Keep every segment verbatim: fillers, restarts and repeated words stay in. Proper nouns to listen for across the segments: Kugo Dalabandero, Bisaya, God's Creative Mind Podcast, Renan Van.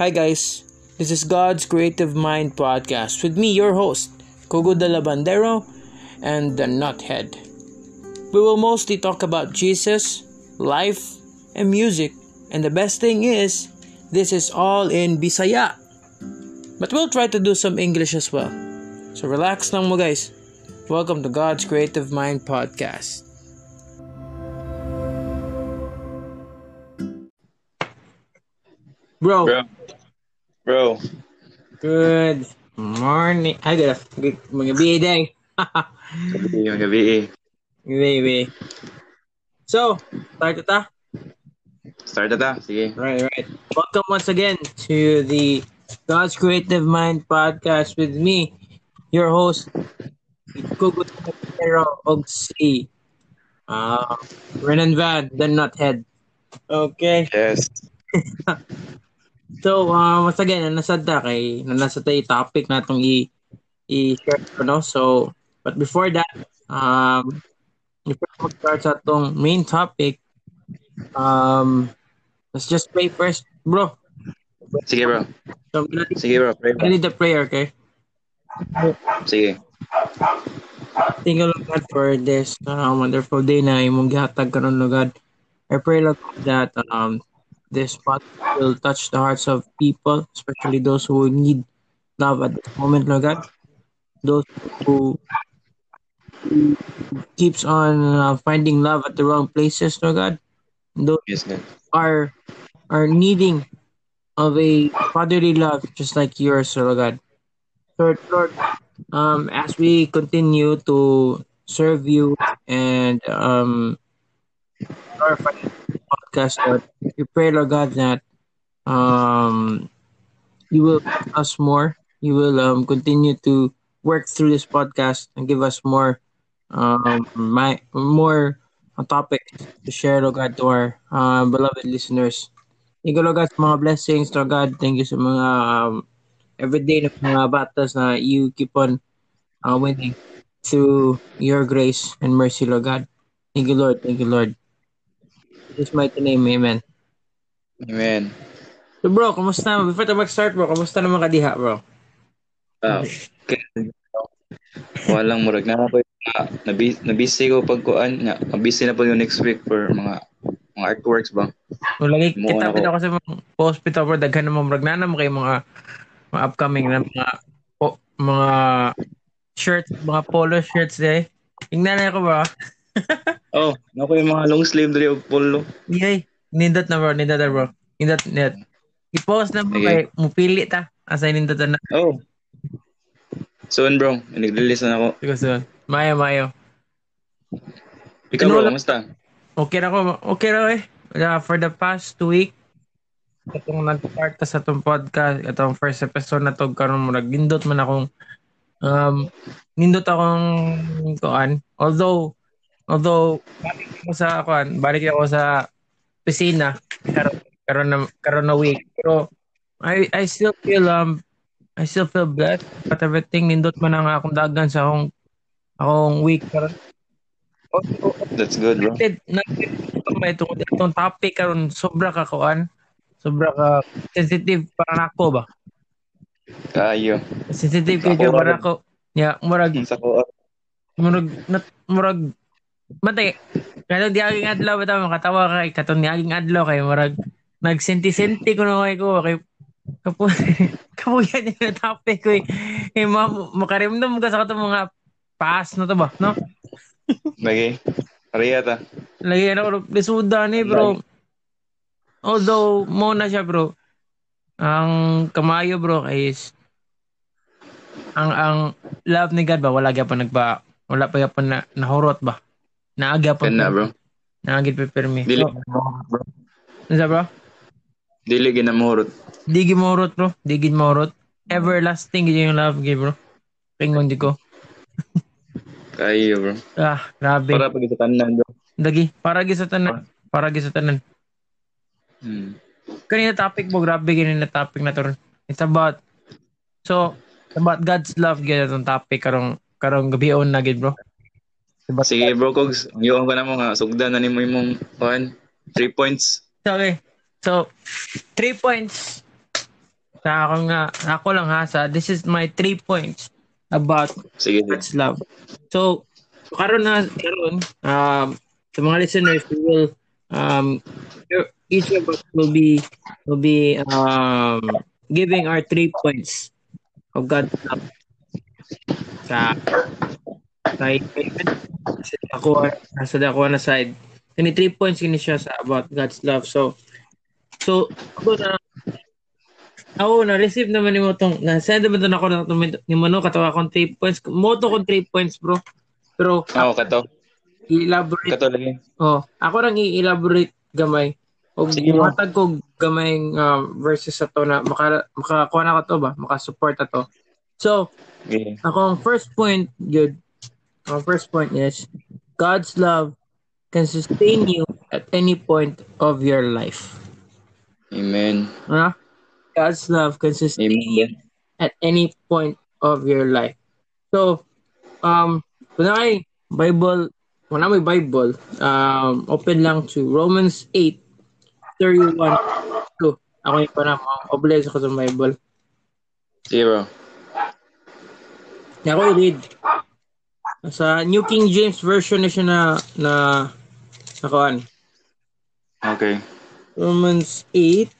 Hi guys, this is God's Creative Mind Podcast with me, your host, Kugo Dalabandero and the Nuthead. We will mostly talk about Jesus, life, and music. And the best thing is, this is all in Bisaya. But we'll try to do some English as well. So relax lang mo guys. Welcome to God's Creative Mind Podcast. Bro. Bro. Bro. Good morning. Ay, good. good Magabi day. Magabi, magabi. Magabi. So, start ta? Start ta, sige. Right, right. Welcome once again to the God's Creative Mind Podcast with me, your host, Kugo Dalabandero, og si uh, Renan Van, the Nuthead. Okay. Yes. So, uh, mas again, nanasad na kay, nanasad tayo topic na itong i- i-share ko, no? So, but before that, um, before we start sa itong main topic, um, let's just pray first, bro. Sige, bro. So, gonna, Sige, bro. Pray, bro. I need the prayer, okay? Sige. Thank you, Lord God, for this uh, wonderful day na imong gihatag karon, Lord God. I pray, Lord God, that um, this podcast will touch the hearts of people, especially those who need love at this moment, Lord God. Those who keeps on uh, finding love at the wrong places, Lord God. Those yes, who are are needing of a fatherly love, just like yours, Lord God. Lord, Lord, um, as we continue to serve you and um, glorify the podcast, Lord, we pray, Lord God, that um, you will give us more. You will um, continue to work through this podcast and give us more um, my, more topics to share, Lord God, to our uh, beloved listeners. Thank you, Lord God, sa mga blessings, Lord God. Thank you sa mga um, everyday na mga battles na you keep on uh, winning through your grace and mercy, Lord God. Thank you, Lord. Thank you, Lord. In His mighty name, amen. Amen. So bro, kamusta? Before tayo mag-start bro, kamusta naman ka diha bro? Uh, okay. Walang murag na ako. Nabis, nabisi ko pagkuan. Nabisi na po yung next week for mga mga artworks ba? So, lagi kitapit ako sa mga hospital bro. Daghan naman murag na naman kayo mga mga upcoming na mga po, mga shirts, mga polo shirts eh. Tingnan na ako bro. Oh, ako yung mga long sleeve dali og polo. Yay, nindot na bro, nindot na bro. Nindot net. I-post na mo okay. Kay mupili ta. Asay nindot na. Oh. Soon bro, nag-release na ako. Sige soon. Mayo, mayo. Ikaw bro, kamusta? Okay na ko. Okay na eh. Uh, for the past two week, itong nag-start ta sa tong podcast, itong first episode na to karon murag nindot man akong um nindot akong kuan. Although Although, balik ako sa, kuan, balik ako sa piscina, karon, karon na, karon na week. Pero, I, I still feel, um, I still feel blessed. But everything, nindot man ang akong dagan sa akong, akong week. Karon. Oh, that's good, bro. Ito, itong topic, karon sobra ka, kuan. Sobra ka, sensitive para nako ba? Tayo. Sensitive kayo para nako. Yeah, murag. Sa kuan. Murag, nat, murag, Mate, katong diaging adlaw bitaw makatawa kay katong diaging adlaw kay murag nagsinti-sinti kuno kay ko kay kapo kapo yan yung topic ko eh mo makarimdom ka sa katong mga pass na to ba no lagi riya ta lagi ano bisuda ni bro although mo na siya bro ang kamayo bro is ang ang love ni God ba wala gyapon nagba wala pa gyapon na nahurot ba Naaga pa. Na, bro. Naagit pa permi. Dili oh. Bro. Nasa bro? Dili gina mahurot. Digi mahurot bro. Digi mahurot. Everlasting gina yung love gay bro. Pingon di ko. Kayo bro. Ah, grabe. Para pagi sa tanan bro. Dagi. Para gi sa tanan. Para gi sa tanan. Hmm. Kanina topic mo grabe kanina topic na to. It's about so about God's love gina tong topic karong karong gabion na gid bro. Sige bro, Kogs. Yung ko na mo nga. Sugdan na ni mo yung one. Three points. Okay. So, three points. Sa ako nga, ako lang ha, sa this is my three points about Sige. God's love. So, karon na, karon, um, sa mga listeners, we will, um, each of us will be, will be, um, giving our three points of God's love. Sa, sa, sa dakuha, sa dakuha na side. Kini three points kini siya sa about God's love. So, so, ako na, Oo, oh, na-receive naman ni mo itong, na-send naman doon ako na ni mo, no, katawa akong three points. Moto kong three points, bro. Pero, ako, oh, kato. I-elaborate. Kato lagi. Oo. Oh, ako nang i-elaborate gamay. O, matag ko gamay uh, verses sa to na maka, makakuha na ka to ba? Makasupport na to. So, yeah. Akong first point, good. Akong first point is, God's love can sustain you at any point of your life. Amen. Ano? God's love can sustain you at any point of your life. So, um, when I Bible, when I'm a Bible, um, open lang to Romans eight thirty-one. So, ako yung panang obliges ako sa Bible. Zero. Ako i-read. Sa New King James Version na siya na, na, nakuhan. Okay. Romans eight.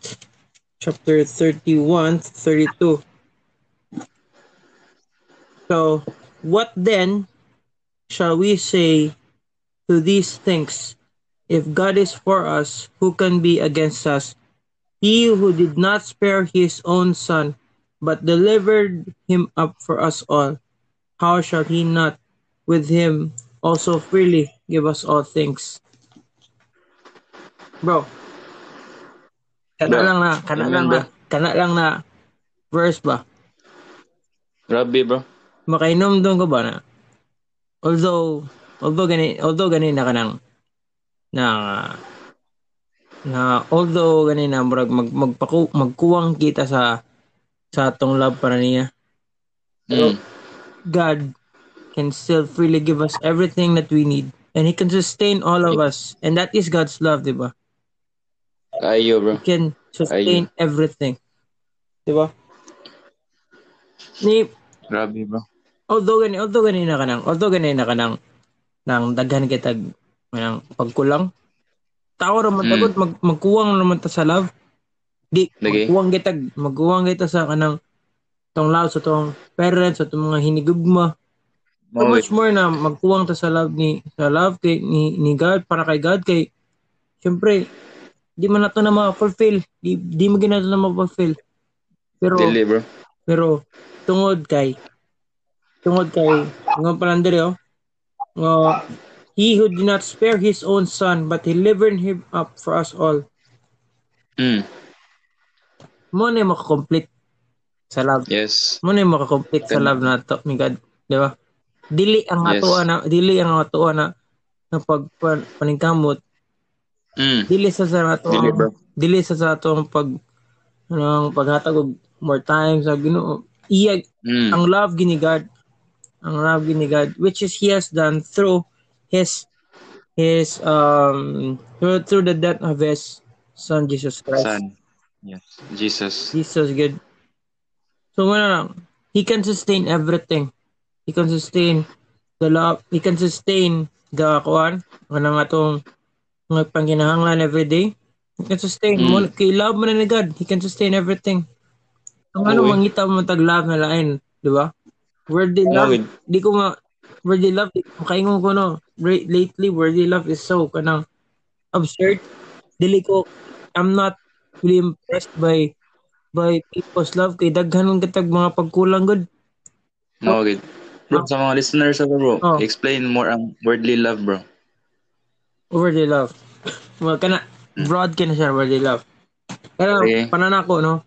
Chapter thirty-one to thirty-two. So, what then shall we say to these things? If God is for us, who can be against us? He who did not spare his own son, but delivered him up for us all, how shall he not with him also freely give us all things? Bro. Kana lang na, kana lang na, kana lang na verse ba? Grabe, bro. Makainom doon ko ba na? Although, although gani, although gani na kanang na na although gani na murag mag magpaku, magkuwang kita sa sa atong love para niya. Mm. God can still freely give us everything that we need and he can sustain all of us, and that is God's love, di ba? Ayo, bro. You can sustain Ayo. Everything. Diba? Ni, grabe, bro. Although ganyan, although ganyan na ka nang, although ganyan na ka nang, nang daghan kita, nang pagkulang, tao naman mm. tagod, mag, magkuwang naman ta sa love. Di, okay. magkuwang kita, magkuwang kita sa kanang, tong love, sa tong parents, sa tong mga hinigugma. So much more na magkuwang ta sa love ni, sa love kay, ni, ni God, para kay God, kay, syempre, di man nato na ma-fulfill. Di, di mo ginato na ma-fulfill. Pero, Dili, bro. Pero, tungod kay, tungod kay, ngayon palang dali, oh. Uh, he who did not spare his own son, but delivered him up for us all. Mm. Mo na yung makakomplete sa love. Yes. Mo na yung makakomplete sa love na ito, ni God. Di ba? Dili ang yes. atuwa na, dili ang atuwa na, na pagpaningkamot, Mm. Dili sa sa atong dili sa sa atong pag anong paghatag og more time sa Ginoo. Iya mm. ang love gini God. Ang love gini God which is he has done through his his um through, through the death of his son Jesus Christ. Son. Yes, Jesus. Jesus good. So wala lang. He can sustain everything. He can sustain the love. He can sustain the kuan anang atong mga panginahanglan everyday. He can sustain mm. mo. Kay love mo na ni God. He can sustain everything. Ang oh, ano, eh. mangita mo tag-love na lain. Di ba? Worthy love. Oh, di ko ma... Worthy love. Makaingon ko, no. Lately, worthy love is so kanang absurd. Dili ko... I'm not really impressed by by people's love. Kay daghan katag mga pagkulang, good. No, good. Bro, sa mga listeners ako, bro. Oh. Explain more ang worldly love, bro. Worthy love. Well, kana, broad ka na siya, worthy love. Pero, okay. Panana ko, no?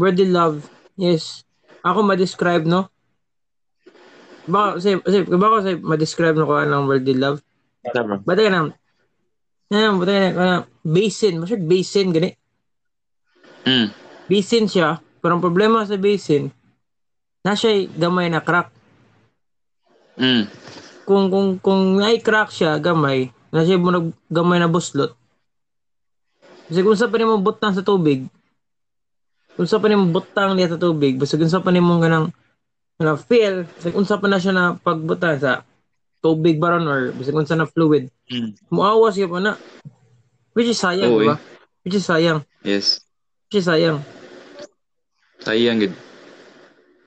Worthy love, yes. Ako ma-describe, no? Baka, save, save, baka, save, ma-describe na ko anong worthy love. Batay ka na, yan, batay ka na, basin, masyad basin, gani? Mm. Basin siya, pero ang problema sa basin, na siya'y gamay na crack. Mm. Kung, kung, kung na-crack siya, gamay, na siya mo naggamay na buslot. Kasi kung sa pwede mo butang sa tubig, unsa pa nimo butang niya sa tubig, bisag unsa pa nimo ganang na feel, bisag unsa pa na siya na pagbutang sa tubig baron or bisag unsa na fluid. Mm. Muawas gyud na. Which is sayang, oh, diba? Eh. Which is sayang. Yes. Which is sayang. Sayang gid.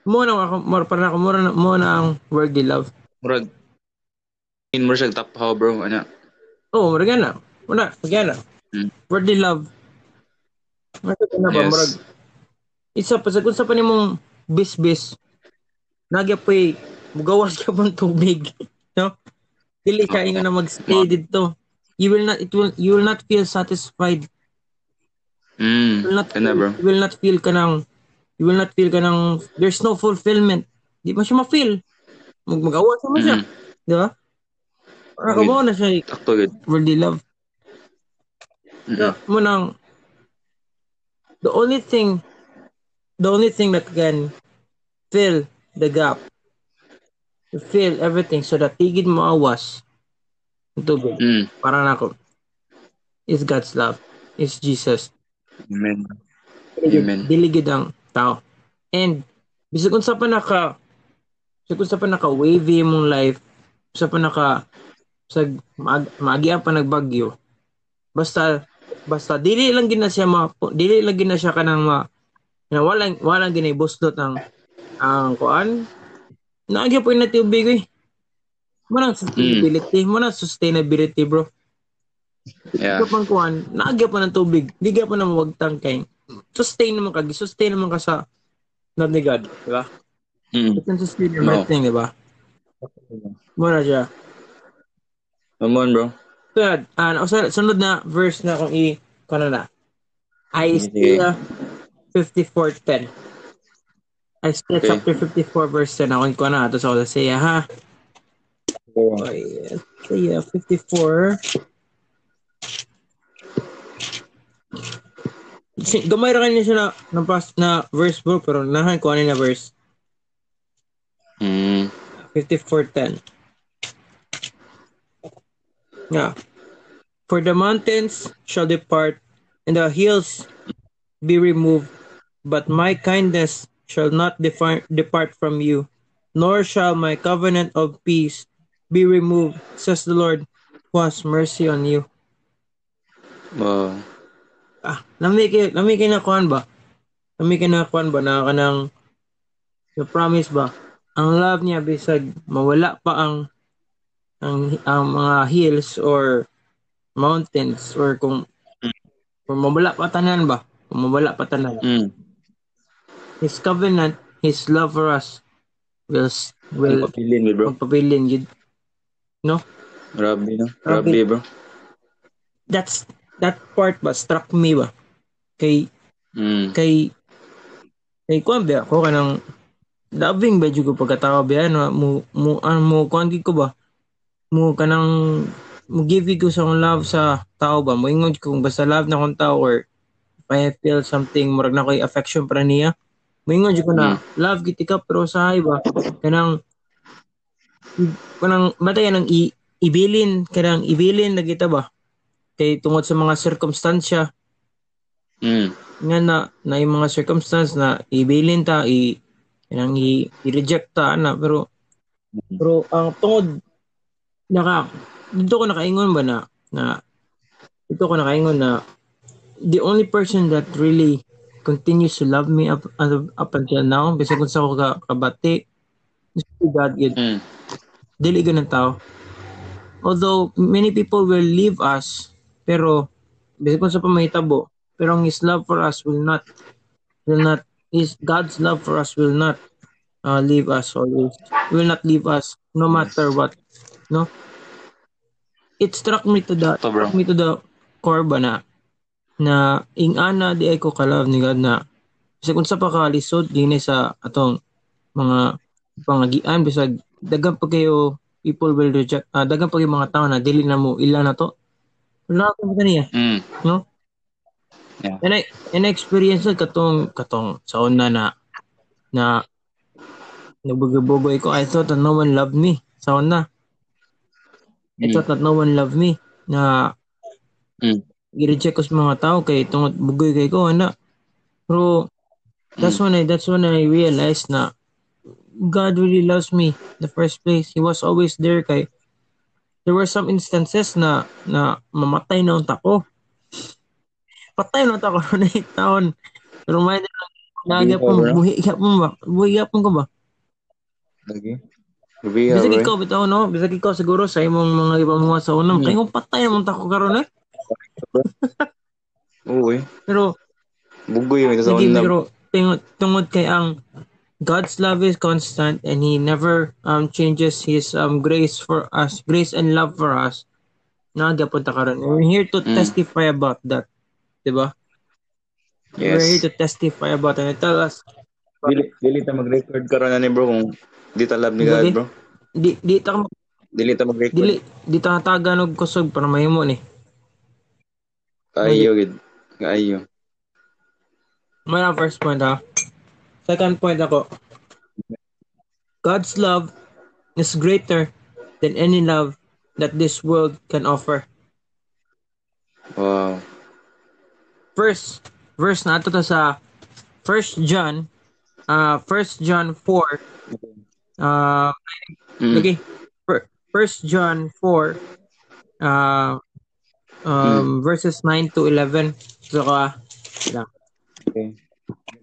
Mo na ako, more para na ako, more na, more na ang worldly love. Murag in more siya tapaw bro, ana. Oh, murag na. Una, murag na. Mm. Worldly love. Masa na ba yes. Murag isa pa sa kung sa panimong bis-bis, nagyapoy, mugawas ka pang tubig, no? Dili ka ina na mag-stay dito. You will not, it will, you will not feel satisfied. Mm, you will not, na, bro. You will not feel ka ng, you will not feel ka ng, there's no fulfillment. Di ba siya ma-feel? Mag-magawas mo siya. Mm-hmm. Di ba? Para ka mo na siya. Worldly love. Mm-hmm. So, munang, the only thing, the only thing that can fill the gap, to fill everything so that tigid maawas ng tubig, mm. para nako, is God's love, is Jesus. Amen. Amen. Diligid ang tao. And, bisag unsa pa naka, bisag unsa pa naka wavy mong life, bisag pa naka, bisag maagian pa nagbagyo, basta, basta, dili lang gina siya, ma, dili lang gina siya kanang ma, na walang walang ginaibuslot ang ang kuan naagi po na tubig eh manang sustainability mm. manang sustainability bro yeah kapag kuan naagi po ng tubig di ka po na mawagtang kain sustain naman kagi sustain naman ka sa love ni God di ba mm. it can sustain your no. thing di ba muna siya come on bro good and also sunod na verse na kung i kana na Isaiah fifty-four ten Isaiah okay. chapter fifty-four verse ten. Ako ko na ito sa Isaiah ha. Oh, yes. Isaiah fifty-four. Gamay ra kanya siya na, na, na verse bro pero nahan ko na verse. Mm. fifty-four ten Yeah. For the mountains shall depart and the hills be removed. But my kindness shall not defi- depart from you, nor shall my covenant of peace be removed, says the Lord, who has mercy on you. Wow. Ah, lamig lamig na kuan ba? Lamig na kuan ba na kanang the promise ba? Ang love niya bisag mawala pa ang ang, ang mga hills or mountains or kung kung mawala pa tanan ba? Kung mawala pa tanan. Mm. His covenant, His love for us will will papilin, bro. Papilin, you no? Grabe, no? Grabe, bro. That's that part ba struck me ba? Kay mm. kay kay kuan ba ko kanang loving ba jud ko pagkatao ba ano mo mo ano mo kuan ko ba? Mo kanang mo give ko sa love sa tao ba? Mo ingon ko basta love na kon tao or if I feel something murag na koy affection para niya. Mingon jud ko na mm. love giti ka pero sa iba kanang kanang batay nang i, ibilin kanang ibilin na kita ba kay tungod sa mga circumstansya mm. nga na na yung mga circumstance na ibilin ta i kanang i, i-reject ta na pero pero ang tungod naka dito ko nakaingon ba na na dito ko nakaingon na the only person that really continues to love me up, up, up until now bisag unsa ko ka kabati si God yun mm. dili ganang tao although many people will leave us pero bisag unsa pa mahitabo pero ang His love for us will not will not His God's love for us will not uh, leave us always will not leave us no matter what no it struck me to the Ito, struck me to the core ba na na ingana di ay ko ka-love ni God na bisag unsa pa ka lisod dinhi sa atong mga pangagian bisag daghang pa kayo people will reject uh, daghang pa kayo mga tao na dili na mo ilan na to wala ko kaniya mm. no yeah and I, and I experience katong katong saon na na na nagbubugoy ko I thought that no one loved me saon na I mm. thought that no one loved me na mm. i-reject ko sa mga tao kay tungod bugoy kay ko ana pero That's when I that's when I realized na God really loves me in the first place. He was always there kay. There were some instances na na mamatay na unta ko. Patay na unta ko na taon. Pero may nagagap ko buhi gap mo ba? Buhi gap ko ba? Lagi. Bisa ikaw bitaw no, bisa ikaw siguro sa imong mga ipamuha sa unang kay mo patay na unta ko karon eh. Uy. Pero bugoy ito sa unang. Pero tungod, tungod kay ang God's love is constant and He never um changes His um grace for us, grace and love for us. Nagapunta ka rin. We're here to mm. testify about that. Diba? Yes. We're here to testify about it. And tell us. Dili, dili ta mag-record ka rin na ni bro kung di ta love ni God bro. Di, di ta mag- Dili ta mag-record. Dili, di ta nataganog kusog para mahimo ni. Kayo, gid. Kayo. Mayroon first point ha. Second point ako. God's love is greater than any love that this world can offer. Wow. First verse na ito ta sa First John uh First John four uh mm. okay. First John four uh um mm. verses nine to eleven saka lang. Okay.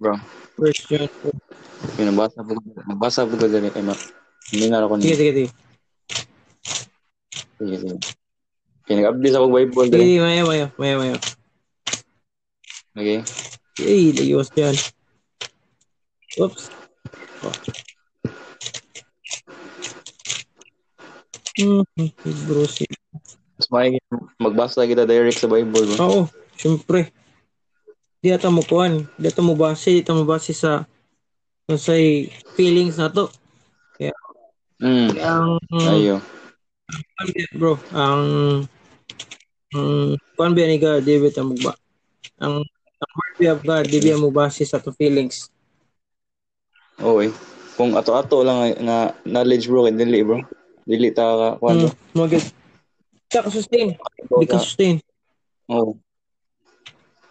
Bro. First John. Binabasa po. Nabasa po ko dali. Eh, ma- hindi nga ako niya. Sige, sige, sige. Sige, sige. Pinag-update sa pag-Bible dali. Sige, maya, maya, maya, maya. Okay. Hey, lagiwas yan. Oops. Oh. Mm-hmm. Bro, sige. Mas maigit. Magbasa kita direct sa Bible. Bro. Oo, syempre. Di ata mo kuhan. Di ata mo base. Di ata mo base sa say feelings na to. Kaya, mm. kaya ang ayo. Bro, ang kuhan biya ni God, di biya mo ba? Ang word biya of God, di biya mo base sa to feelings. Oo eh. Kung ato-ato lang na knowledge bro, dili bro. Dili ta kuhan bro. Mga good. Di ka sustain. Di ka sustain. Oo.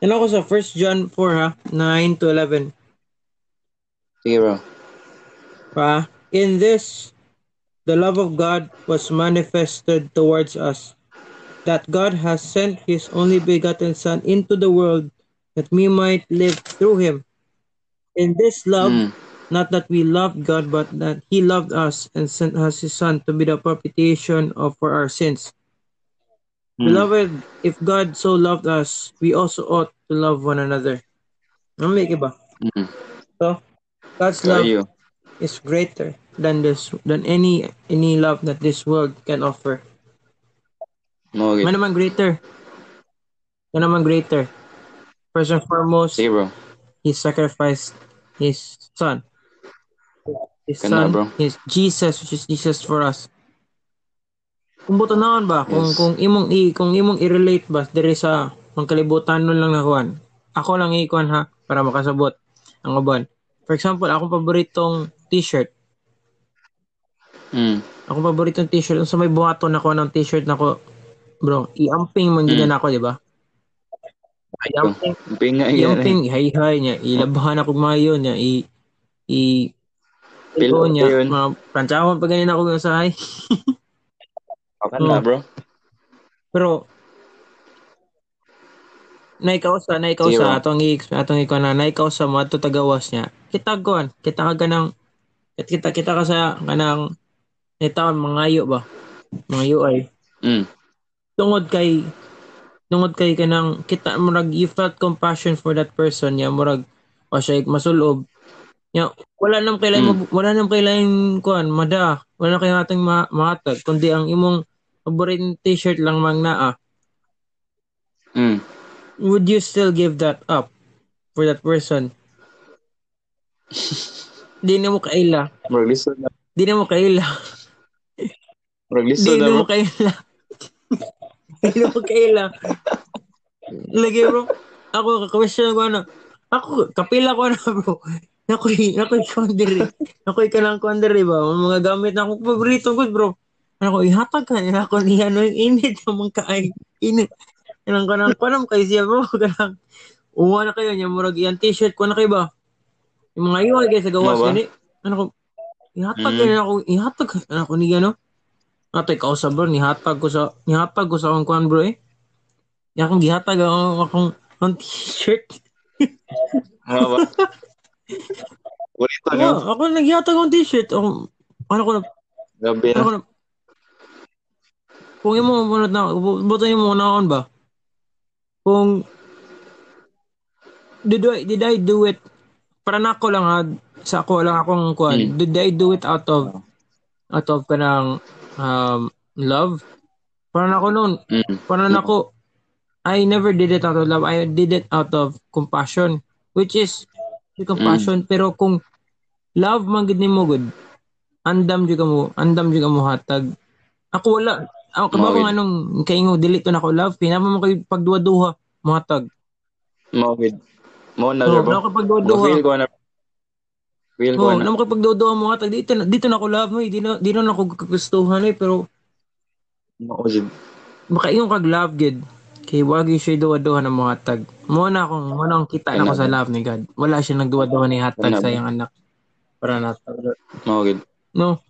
Ano ko sa First John four ha, nine to eleven. Sige bro. Pa, in this, the love of God was manifested towards us, that God has sent His only begotten Son into the world, that we might live through Him. In this love, mm. not that we loved God, but that He loved us and sent us His Son to be the propitiation of for our sins. Beloved, if God so loved us, we also ought to love one another. Namay ka ba? Mm-hmm. So, God's love Kayo. Is greater than this, than any any love that this world can offer. Okay. May naman greater. May naman greater. First and foremost, hey, bro. He sacrificed His Son. His Kana, Son, bro. His Jesus, which is Jesus for us. Kung buto naon ba kung yes. kung imong i kung imong i-relate ba diri sa pangkalibutan nun lang nakuan. Ako lang ikuan ha para makasabot ang uban. For example, akong paboritong t-shirt. Mm. Akong paboritong t-shirt unsa may buhaton nako ng t-shirt nako. Bro, iamping man gyud mm. nako, di ba? Iamping, iamping nga iamping, hay-hay nya, ilabahan ako mayo nya, i i pilo nya, prantawan pa ganin ako sa hay. Akan na, bro. Pero, naikaw sa, naikaw Zero. sa, atong ikaw na, naikaw sa mga tutagawas niya. Kita ko, kita ka ganang, kita, kita ka sa ganang, nitaon, mga ayo ba? Mga U I. Mm. Tungod kay, tungod kay ganang, kita, murag, you felt compassion for that person niya, murag, o siya, masulob. Niya, wala nang kailangan, mm. wala nang kailangan, kuhan, mada, wala kailangan natin ma- mahatag, kundi ang imong, paboritong t-shirt lang mang naa. Mm. Would you still give that up for that person? Di na mo kaila. Maglisan na. Di na mo kaila. Maglisan na. Di na mo kaila. Di na mo kaila. Lagi bro. Ako ka-question ko ano. Ako kapila ko na bro. Nakoy nakoy kondiri. Nakoy kanang kondiri ba? Mga gamit na akong paborito ko bro. Ano ko, ihatag ka nila ko niya, no, init naman ka, ay, init. Ilang ko nang, panam kayo siya, bro, ganang, uwa na kayo niya, murag, yan, t-shirt ko na kayo ba? Yung mga iwan guys sa gawas gani. Ano ko ihatag mm. na ako, ihatag na ako niya no. Natay ka sa bro, nihatag ko sa nihatag ko sa akong kwan bro eh. Ya akong gihatag ako akong ng t-shirt. Ano ba? Kurito no. Oh, ako naghihatag ng t-shirt. Ako, ano ko na gabi na. Ano ko na kung yung mga bunot na, butan yung mga naon ba? Kung did I, did I do it, para na ako lang ha, sa ako lang akong kuhan, did I do it out of, out of kanang um, love? Para na ako noon, para na ako, I never did it out of love, I did it out of compassion, which is, compassion, mm. pero kung love man gid nimo good, andam juga mo, andam juga mo hatag, ako wala, ako ba kung anong, kayo delete na ako love, pinaman mo kayo pagduwa-duha, hatag. Mawid. Mo na bro. Mo pagduduha. Feel ko na. Feel ko na. Mo ko pagduduha mo ata dito dito na ko love mo, eh. Dino dino na ko gustuhan eh pero mawid. Baka yung kag love gid. Kay wagi siya duwa-duha na mo hatag. Mo na akong mo nang kita na ko sa love ni God. Wala siya nagduwa-duha ni hatag sa iyang anak. Para natag. Mawid. No.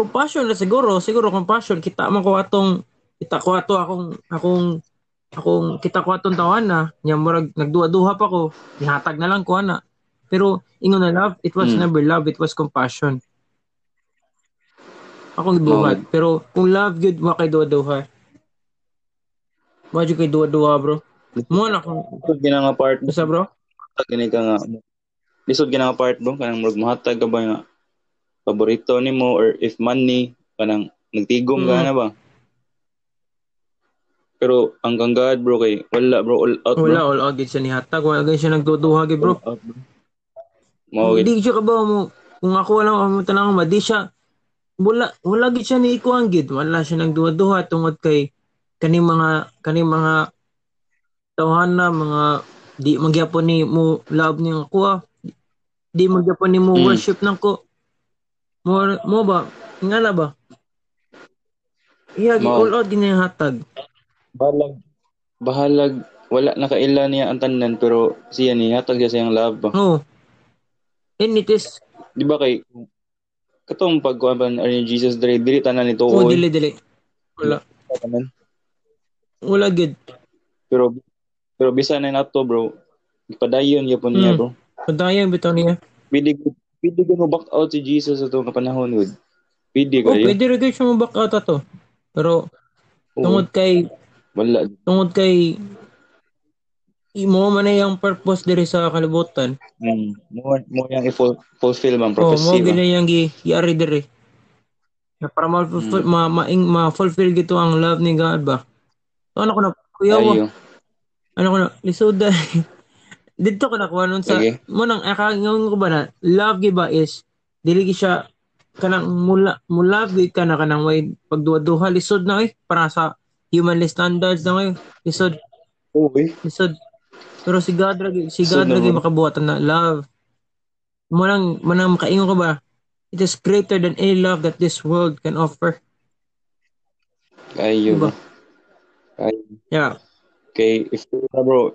Compassion na siguro, siguro compassion kita man ko atong kita ko ato akong akong akong kita ko atong tawa na, niya murag nagduha-duha pa ko, ihatag na lang ko ana. Pero ingon na love, it was mm. never love, it was compassion. Akong duha, mm. pero kung love good wa kay duha-duha. Wa jud kay duha-duha bro. Mo na ko ginanga part sa bro. Gani ka nga. Lisod ginanga part bro, kanang murag mohatag ka ba nga paborito nimo or if money kanang nagtigom mm. ka na ba? Pero hanggang God bro kay wala bro all out bro. Wala all out gid siya ni hatag wala gid siya nagduduha gid bro. Mao gid. Di siya ka ba mo kung ako wala mo tanang ma di siya wala wala gid siya ni ikuan gid wala siya nagduduha tungod kay kaning mga kaning mga tawhan na mga di magyapon ni mo love ni ako di magyapon ni mo mm. worship nako mo mo ba ngala ba iya all out gid ni hatag. Bahalag, bahalag, wala nakaila niya ang tanan, pero siya niya, hatag siya siyang love ba? Oo. Oh. And it is... Di ba kay... Katong pagkuhan ni Jesus, dili, dili tanan nito ko. Oo, oh, dili, dili. Wala. Wala, good. Pero, pero bisa na nato bro. Ipadayon niya po niya, hmm. bro. Padayon, bitaw niya. Pwede, pwede ka mo back out si Jesus sa itong kapanahon, good. Pwede ka oh, yun. Pwede rin siya mo back out ato. Pero, tungod kay... Wala. Tungod kay imo man ay ang purpose diri sa kalibutan. Mm. Mo mo yang i-fulfill man prophecy. Oh, mo gani yang gi-ari diri. Na para ma-fulfill mm. ma, ma-fulfill gito ang love ni God ba. So, ano ko na kuyaw. Ano ko na lisod dito ko nakuha nun sa okay. Mo nang akang ko ba na love gi ba is dili gi siya kanang mula mula gi kana kanang way pagduwa-duha lisod na eh para sa human standards na ngayon. Lisod. Okay. Lisod. Pero si God lagi, si God so, lagi no. makabuhatan na love. Manang, manang makaingo ka ba? It is greater than any love that this world can offer. Kayo. Diba? Kayo. Yeah. Okay, if you bro,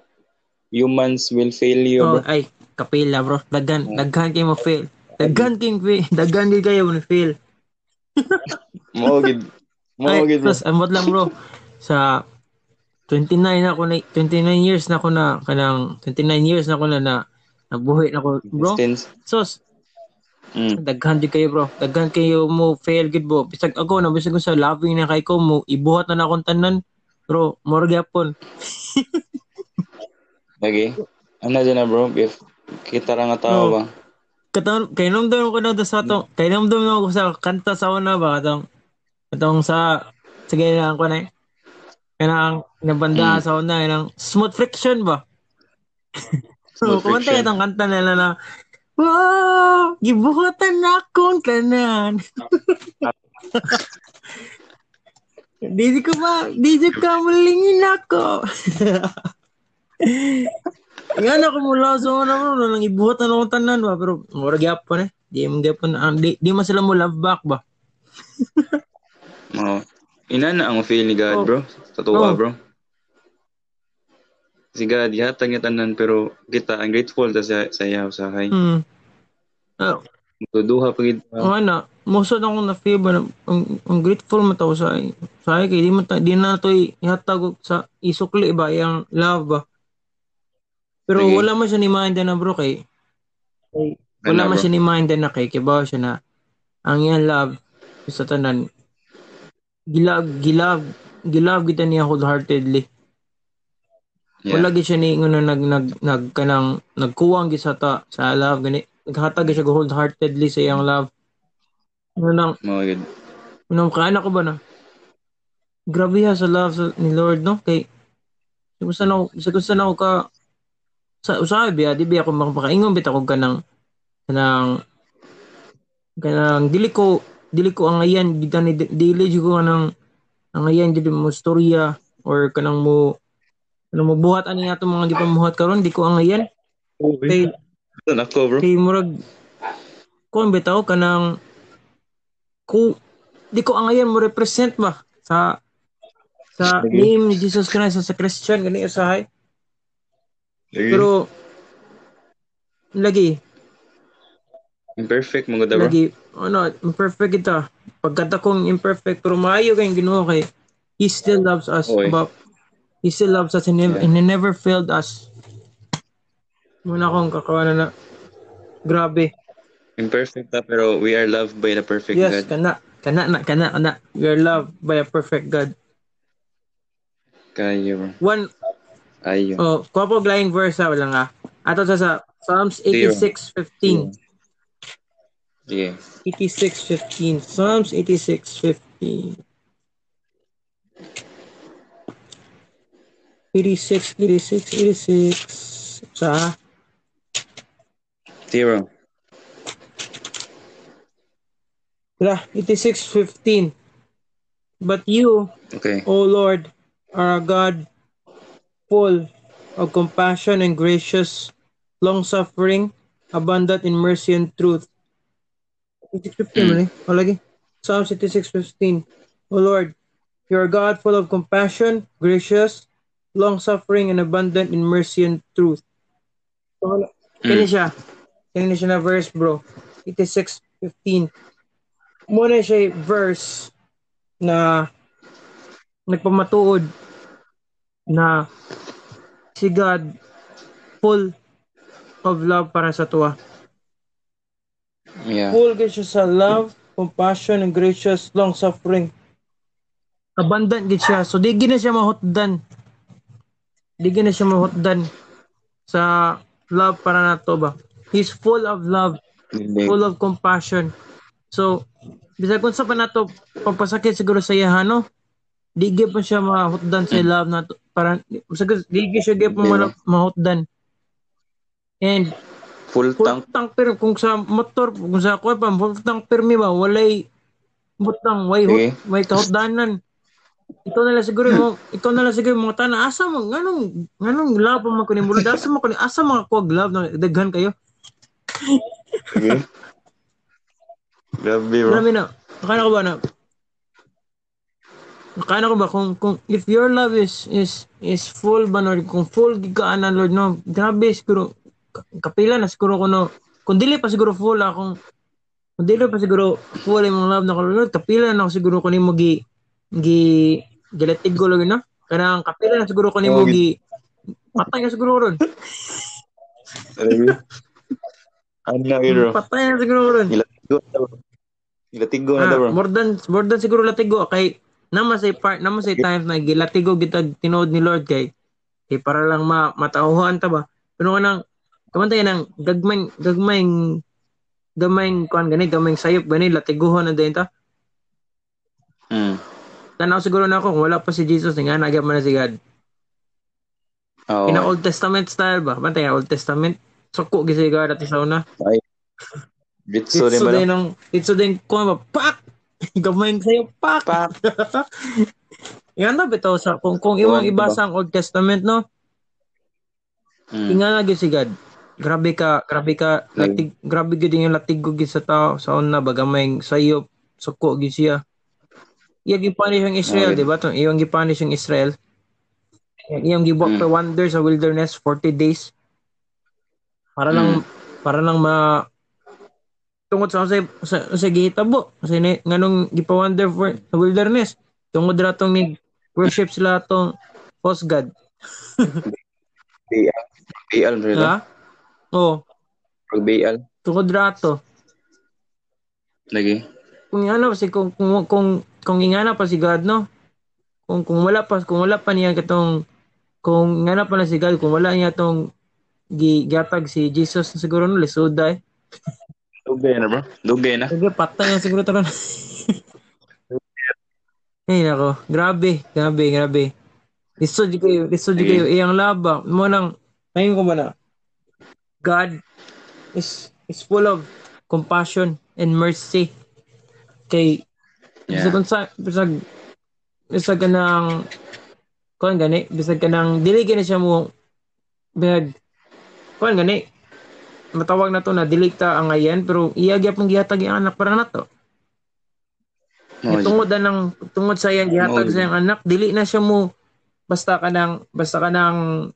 humans will fail you bro. Oh, ay, kapila bro. Daghan, yeah. daghan kayo ma-fail. Daghan kayo ma-fail. Daghan kayo kayo ma-fail. Mogid. Mogid bro. Plus, amot lang bro. Sa twenty-nine ako na twenty-nine years na ako na kanang twenty-nine years na ako na na nabuhi na ako bro. Sos. Mm. Daghan di kayo bro. Daghan kayo mo fail gid bro. Bisag ako na bisag sa loving na kay ko mo ibuhat na na akong tanan bro. More gyapon. Lagi. Ana jana bro if kita ra nga tawo ba. Katon kay namdam ko na sa to. Kay namdam ko sa kanta sa una ba katong katong sa sige na ko na. Kanang nabanda mm. sa una ng smooth friction ba? So, kumanta itong kanta nila na wow! Gibuhatan na akong tanan! Didi ko ba? Didi ka malingin ako! Yan ako mula sa una mo nang ibuhatan akong tanan ba? Pero mura gyap pa na. Di mo gyap pa na. Di, di mo sila mo love back ba? Oo. Ina na ang feel ni God, oh. bro. Sa tuwa, oh. bro. Si God, yatang yatanan, pero kita, ang grateful ta sa sayaw sa kay. Mm. Oh. Duduha pa gid. Oo na, mosod akong na-feel ba ang, ang grateful mo taw sa ay. Sa ay, kay di, mata, di na to'y hatag sa isukli ba, yung love ba. Pero okay. Wala man siya ni mind na bro kay. Ay, wala man siya ni mind na kay, kay bawa siya na ang yung love sa tanan. Gilab, gilab, gilab kita niya wholeheartedly. Yeah. Wala gid siya ni ngono nag nag nag kanang nagkuwang gid sa ta sa love gani naghatag siya gold heartedly sa iyang love ano nang mga gid unang kaana ko ba na grabe ha sa love sa, ni Lord no kay gusto na gusto na ko ka sa usabi ha di ba ako makakaingon bit ako kanang kanang kanang dili ko dili ko ang ayan gid ni dili ko kanang ang ayan gid mo storya or kanang mo ano mo buhat ani ato mga di pamuhat karon di ko ang ayan. Okay. Nako bro. Kay murag kon bitaw kanang ko di ko ang ayan mo represent ba sa sa okay. Name ni Jesus Christ sa Christian gani usahay. Okay. Pero lagi imperfect mga da bro. Lagi ano imperfect kita. Pagkata kong imperfect pero maayo kay Ginoo kay He still loves us okay. About He still loves us and, yeah. And He never failed us. Muna akong kakawalan na grabe. Imperfect na pero we are loved by the perfect yes, God. Yes, kana. Kana na, kana, kana. We are loved by a perfect God. Kayo. One. Ayo. Oh, kapag lying verse ha, wala nga. Ato sa, sa Psalms eighty-six fifteen. Yeah. eighty-six fifteen. Psalms eighty-six fifteen. eighty-six, eighty-six, eighty-six. Sa? Zero. Wala, eighty-six fifteen. But you, okay. O Lord, are a God full of compassion and gracious, long-suffering, abundant in mercy and truth. eighty-six fifteen, mm. O lagi? Psalms eighty-six fifteen. O Lord, you are God full of compassion, gracious, long-suffering and abundant in mercy and truth. So, kani siya. Kani siya na verse, bro. eighty-six fifteen. Muna siya verse na nagpamatuod na si God full of love para sa tuwa. Yeah. Full gid siya sa love, compassion, and gracious long-suffering. Abundant gid siya. So, di gina siya mahutdan. Di gina siya mahutdan sa love para nato ba. He's full of love, full of compassion. So, bisag kung sa pa nato, pampasakit siguro sa yahano, di gina siya mahutdan sa love nato. Para, bisag, di gina siya gina yeah. Mahutdan. And, full, full tank. tank pero kung sa motor, kung sa ako pa, full tank permi ba, walay butang, way, okay. hot, way kahutdanan. Ikaw na lang siguro mo, ikaw na lang siguro mga tana, asa mo, nganong, nganong love pa man ko ni Mulod, asa mo ko ni, asa mga kuwag love, daghan kayo. Okay. Grabe bro. Marami na, nakana ko ba na, nakana ko ba, kung, kung, if your love is, is, is full ba, Lord, kung full gigaan na, Lord, no, grabe siguro, kapila na siguro ko, no, kung dili pa siguro full, ah, kung, kung dili pa siguro full yung love na ko, Lord, kapila na siguro ko ni Mugi, gi galatig ko lagi no kanang kapila na siguro ko ni mo gi patay na siguro ron ano iro patay na siguro ron ilatigo ilatigo na daw bro more than more than siguro latigo kay naman say part naman say times na gilatigo gitag tinuod ni Lord kay kay para lang ma matauhan ta ba kuno nang kamantay nang gagmay gagmay gamay kuan gani gamay sayop gani latiguhan na dayon ta mm. Tanaw siguro na ako, kung wala pa si Jesus, nga nagyap mo na si God. Oh. In Old Testament style ba? Bantay, Old Testament. Soko, gisa si God at isaw na. Ay. Bitso din ba? Bitso din ko, pak! Gamay sa'yo, pak! Pak! Yan na, bitaw sa, kung, kung iwang ibasa ang Old Testament, no? Hmm. Nga nagyap si God. Grabe ka, grabe ka, latig, grabe ka din yung latig ko gisa tao, saon na, bagamay sa'yo, soko, gisa siya. Iyang gipanish ang Israel, okay. Diba? Iyang gipanish ang Israel. Yung give up mm. the wonder sa wilderness, forty days. Para lang, mm. para lang ma... Tungod sa ako sa, sa gihitabo. Kasi nga nung gipa-wonder for, sa wilderness, tungod na itong nag-worship sila itong false god. Baal. Baal rin. Ha? Oo. Pag-Baal. Tungod na ito. Lagi? Kung ano, kasi kung, kung, kung, kung ingana pa si God, no? Kung kung wala pa kung wala pa niya katong kung ngana pa na si God, kung wala niya tong gigatag si Jesus na siguro no lisod ay. Dugay na bro. Dugay na. Dugay patay na siguro taron. Hey nako, grabe, grabe, grabe. Lisod gyud, lisod gyud iyang laba. Mo nang tayo ko ba na? God is is full of compassion and mercy. Kay yeah. sa sa Bisag ka ng, kuhan gani, bisag ka ng, diligin na siya mo, bihag, kuhan gani, matawag na to na diligta ang ayan, pero iagya pong gihatag yung anak para na to. No, tungod na ng, tungod sa yan, gihatag no, sa yung anak, dili na siya mo, basta ka ng, basta ka ng,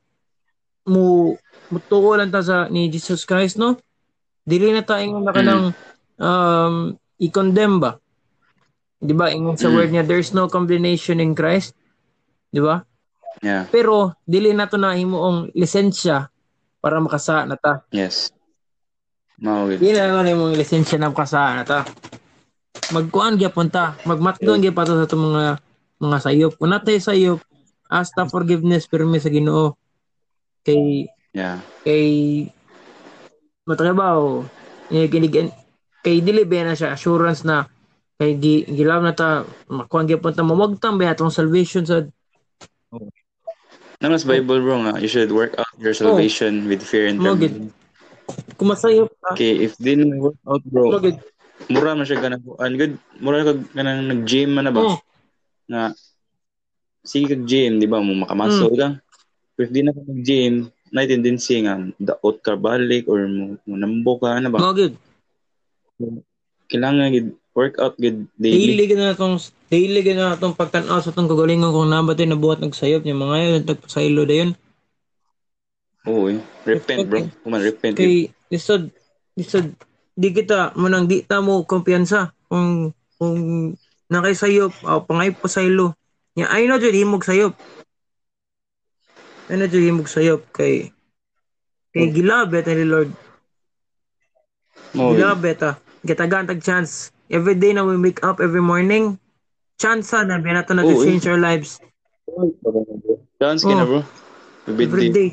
mo, mutuulan ta sa, ni Jesus Christ, no? Dili na tayong naka ng, um, i-condemn ba? Di ba? Ingon sa mm. word niya, there's no condemnation in Christ. Di ba? Yeah. Pero, dili na ito na himoong lisensya para makasa na ta. Yes. Mawid. Dili na himoong lisensya na makasa na ta. Magkuhan gyapon ta. Magmatdoon gyapon ta sa itong mga mga sayop. Kung natay sayop, ask ta forgiveness pirmi sa Ginoo. Kay, yeah. kay, matrabaho, kay dili ba na siya, assurance na kay gi gilab na ta makuang gyapon ta mawagtang ba atong salvation sa oh. Namas Bible bro nga you should work out your salvation oh. with fear and trembling. Kumasayop ta. Okay, if di na work out bro. Magid. Mura man siya ganang kuan good. Mura ka ganang nag-gym man na ba? Oh. Na sige kag gym di ba mo makamasol mm. ka. If di na ka nag-gym, na tendency nga daot ka balik or mo nambok ka na ba? Magid. Kailangan gid workout good daily. Daily na itong, daily na itong pagtanaw sa itong kagalingan kung nabatay na buhat nagsayop niya. Mga yun, nagpasaylo na yun. Oo eh. Repent bro. Kuman, repent. Kay, lisod, lisod, di kita, manang di ta mo kumpiyansa. Kung, kung nakisayop, o pangay po saylo. Ay na dyan, himog sayop. Ay na dyan, himog sayop. Kay, kay oh. gilabeta ni Lord. Oh, gilabeta. Gatagaan tag chance. Every day na we wake up every morning, chance na ba nato na to oh, change eh. our lives. Chance oh. kina bro. Every, every day. day.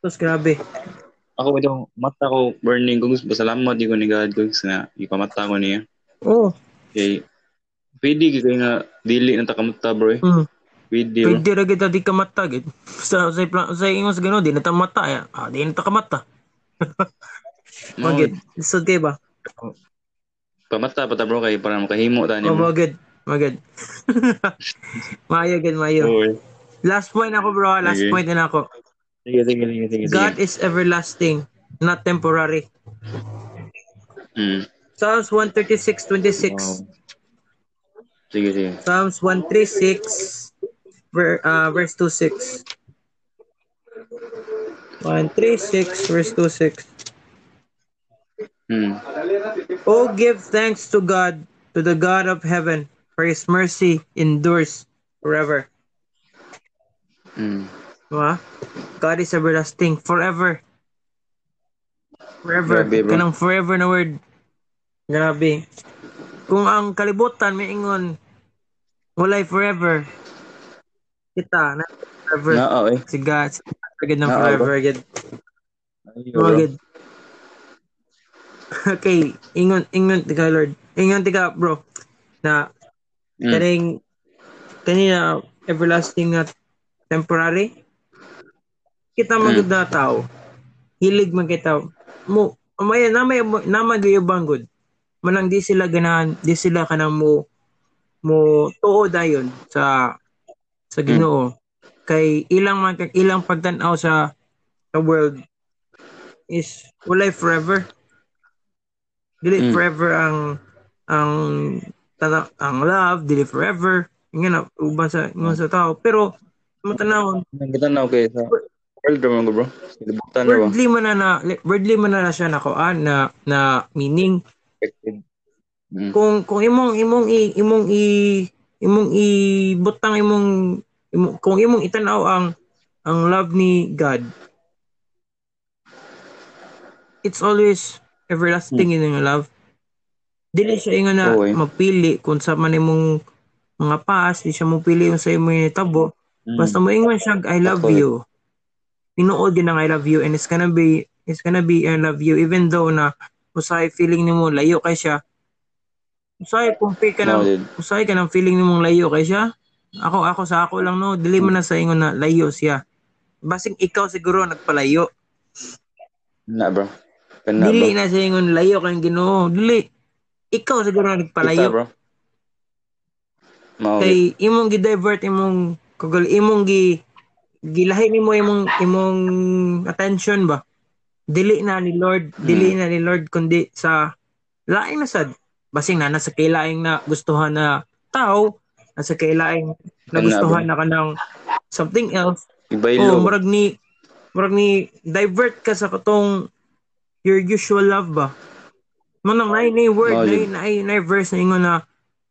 Tos grabe. Ako daw mata ko burning kung salamat di ko ni God kung na ipamata ko niya. Oh. Okay. Pwede kay nga dili na ta kamata bro. Eh. Mm. Pwede. Pwede ra kita di kamata gid. Sa sa sa ingon sa gano di na ta mata ya. Ah, di na ta kamata. Magid. Isod kay ba? Oh. Pamata pata bro kay para makahimo tani. Oh, magid. Magid. Mayo gid, mayo. Oh, last point ako bro, last okay. point na ako. Sige, sige, sige, sige. God sige. Is everlasting, not temporary. Mm. Psalms one thirty-six twenty-six. Wow. Sige, sige. Psalms one thirty-six ver, uh, verse twenty-six. one thirty-six verse twenty-six. Hmm. Oh, give thanks to God, to the God of heaven, for His mercy endures forever. Hmm. Diba? God is everlasting, forever. Forever. Grabe, kanang forever na word. Grabe. Kung ang kalibutan may ingon, walay forever. Kita, na forever. No, eh. Si God, si God, agad ng no, forever. Agad. Agad. Okay, ingon ingon tika Lord. Ingon tika bro. Na mm. kaning kanina everlasting na temporary. Kita magud mm. na tao. Hilig man kita mo amaya na may naman gyud banggod. Manang di sila ganahan, di sila kanang mo mo tuod ayon sa sa Ginoo. Mm. Kay ilang man ilang pagtan-aw sa the world is walay forever. Dili mm. forever ang ang ang love, dili forever. Ingon na uban sa ingon sa tao, pero matanawon. Nagtanaw kay sa world man ko bro. Nagbutan na ba? Worldly man na worldly man na siya nako an na na meaning. Mm. Kung kung imong imong i, imong i imong i butang imong, imong kung imong itanaw ang ang love ni God. It's always everlasting in your love. Dili siya ingon na okay. Magpili kung sa man imong mga past, di siya mo pili yung sa imong itabo. Basta mo ingon siya, I love okay. you. Pinuod din ang I love you and it's gonna be it's gonna be I love you even though na usahay feeling nimo layo kay siya. Usahay kung feel ka no, ng usahay ka ng feeling nimong layo kay siya. Ako ako sa ako lang no, dili man na sa ingon na layo siya. Basing ikaw siguro nagpalayo. Na bro. Kana dili na sa ingon layo kay Ginoo. Dili. Ikaw siguro nagpalayo. Kita, bro. Kay imong gi-divert imong kagol imong gi gilahin nimo imong imong attention ba. Dili na ni Lord, dili hmm. na ni Lord kundi sa laing nasad. Basing na nasa kailaing na gustuhan na tao, nasa kailaing na gustuhan na kanang something else. Iba oh, murag ni murag ni divert ka sa katong your usual love ba. Manang ay na word na ay na verse na ingon na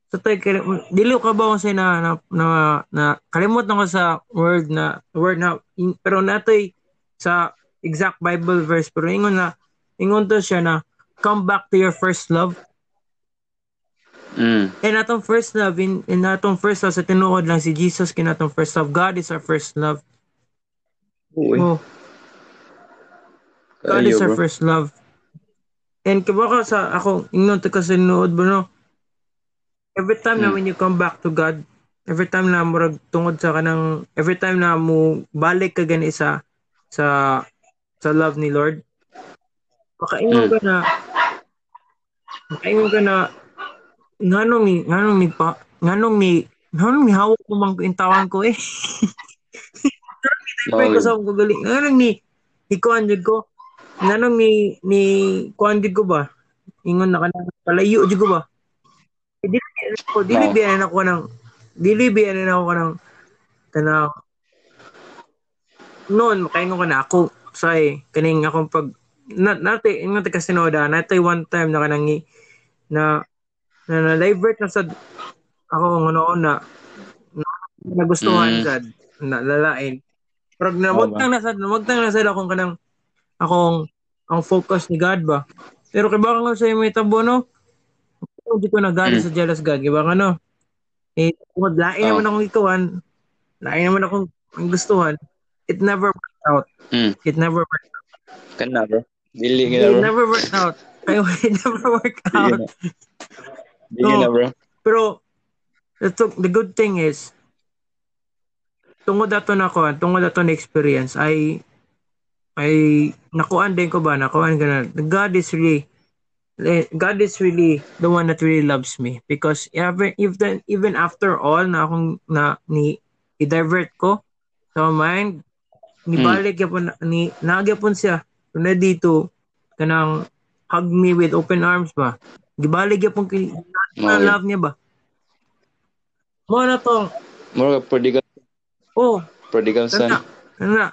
sa tay dili ka ba unsay na na, na na kalimot na ko sa word na word na in, pero natoy sa exact Bible verse pero ingon na ingon to siya na come back to your first love. Mm. And atong first love in, in atong first love sa tinuod lang si Jesus kinatong first love. God is our first love. Uy. Oh. God Kaya, is our bro. First love. And kabaka sa ako, ingnon to kasi nood ba no? Every time mm. na when you come back to God, every time na murag tungod sa kanang, every time na mo balik ka gani sa sa sa love ni Lord, makaingon mm. ka na, makaingon ka na, nganong ni, nganong ni pa, nganong ni, nganong ni hawak mo mang intawan ko eh. Nganong ni, ko sa akong kagaling, nganong ni, ikuan jud ko, nanong ni ni kuan jud ko ba ingon na kanang palayo jud ko ba dili ko dili no. Biya na ko nang dili biya na ko nang kana noon makaingon ko na ako say kaning akong pag na, nate ingon ta kasinoda nate one time na kanang na na, na divert na sa ako ngonoon na nagustuhan mm. sad na lalain pero na wag tang na sad wag tang na sad akong kanang akong ang focus ni God ba pero kay baka nga sa imo itabo no hindi ko nagali mm. sa jealous God kay baka no eh tungod lain oh. naman akong ikuan lain naman akong ang gustuhan it never worked out mm. it never worked out kana bro dili gina it never worked out ayo it never worked out dili na bro pero the, the good thing is tungod ato na ko tungod ato na experience ay ay nakuan din ko ba nakuan ka na God is really God is really the one that really loves me because even even even after all na akong na ni i-divert ko sa so mind ni balik mm. yapon ni nagyapon siya na dito kanang hug me with open arms ba gibalik yapon ki na love niya ba mo na tong more prodigal oh prodigal son na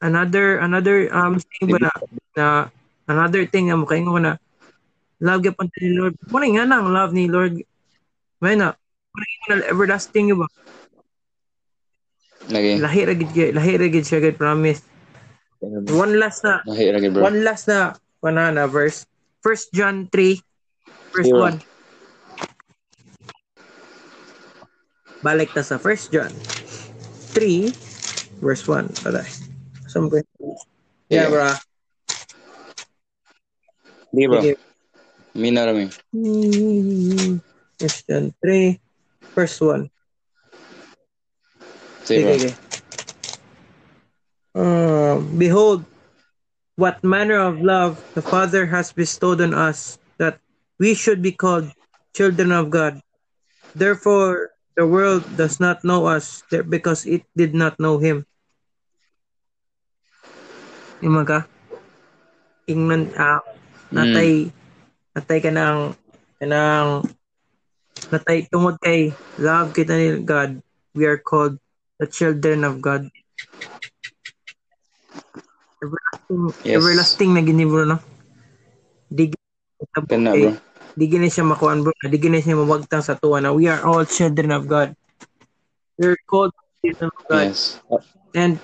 another another um thing ba na, na another thing na mukaingon ko na love gyapon ni Lord mo na nga nang love ni Lord may na everlasting ba okay. Lahi ra gid lahi ra gid siya gid promise one last na lahi ra gid bro one last na banana verse First John three verse one balik ta sa First John three verse one patay something. Yeah, yeah, bro. Di bro. Minarami. Question three, first one. Say bro. Okay, okay. Uh, behold, what manner of love the Father has bestowed on us, that we should be called children of God. Therefore, the world does not know us, because it did not know him. Ima ka? Ingnan, ah, natay, mm. natay ka ng, kanang natay tungod kay love kita ni God, we are called the children of God. Everlasting, yes. everlasting na gini, bro, no? Di gini, eh, di gini siya makuan, bro. Di gini siya mawagtang sa tuwa na we are all children of God. We are called children of God. Yes. And,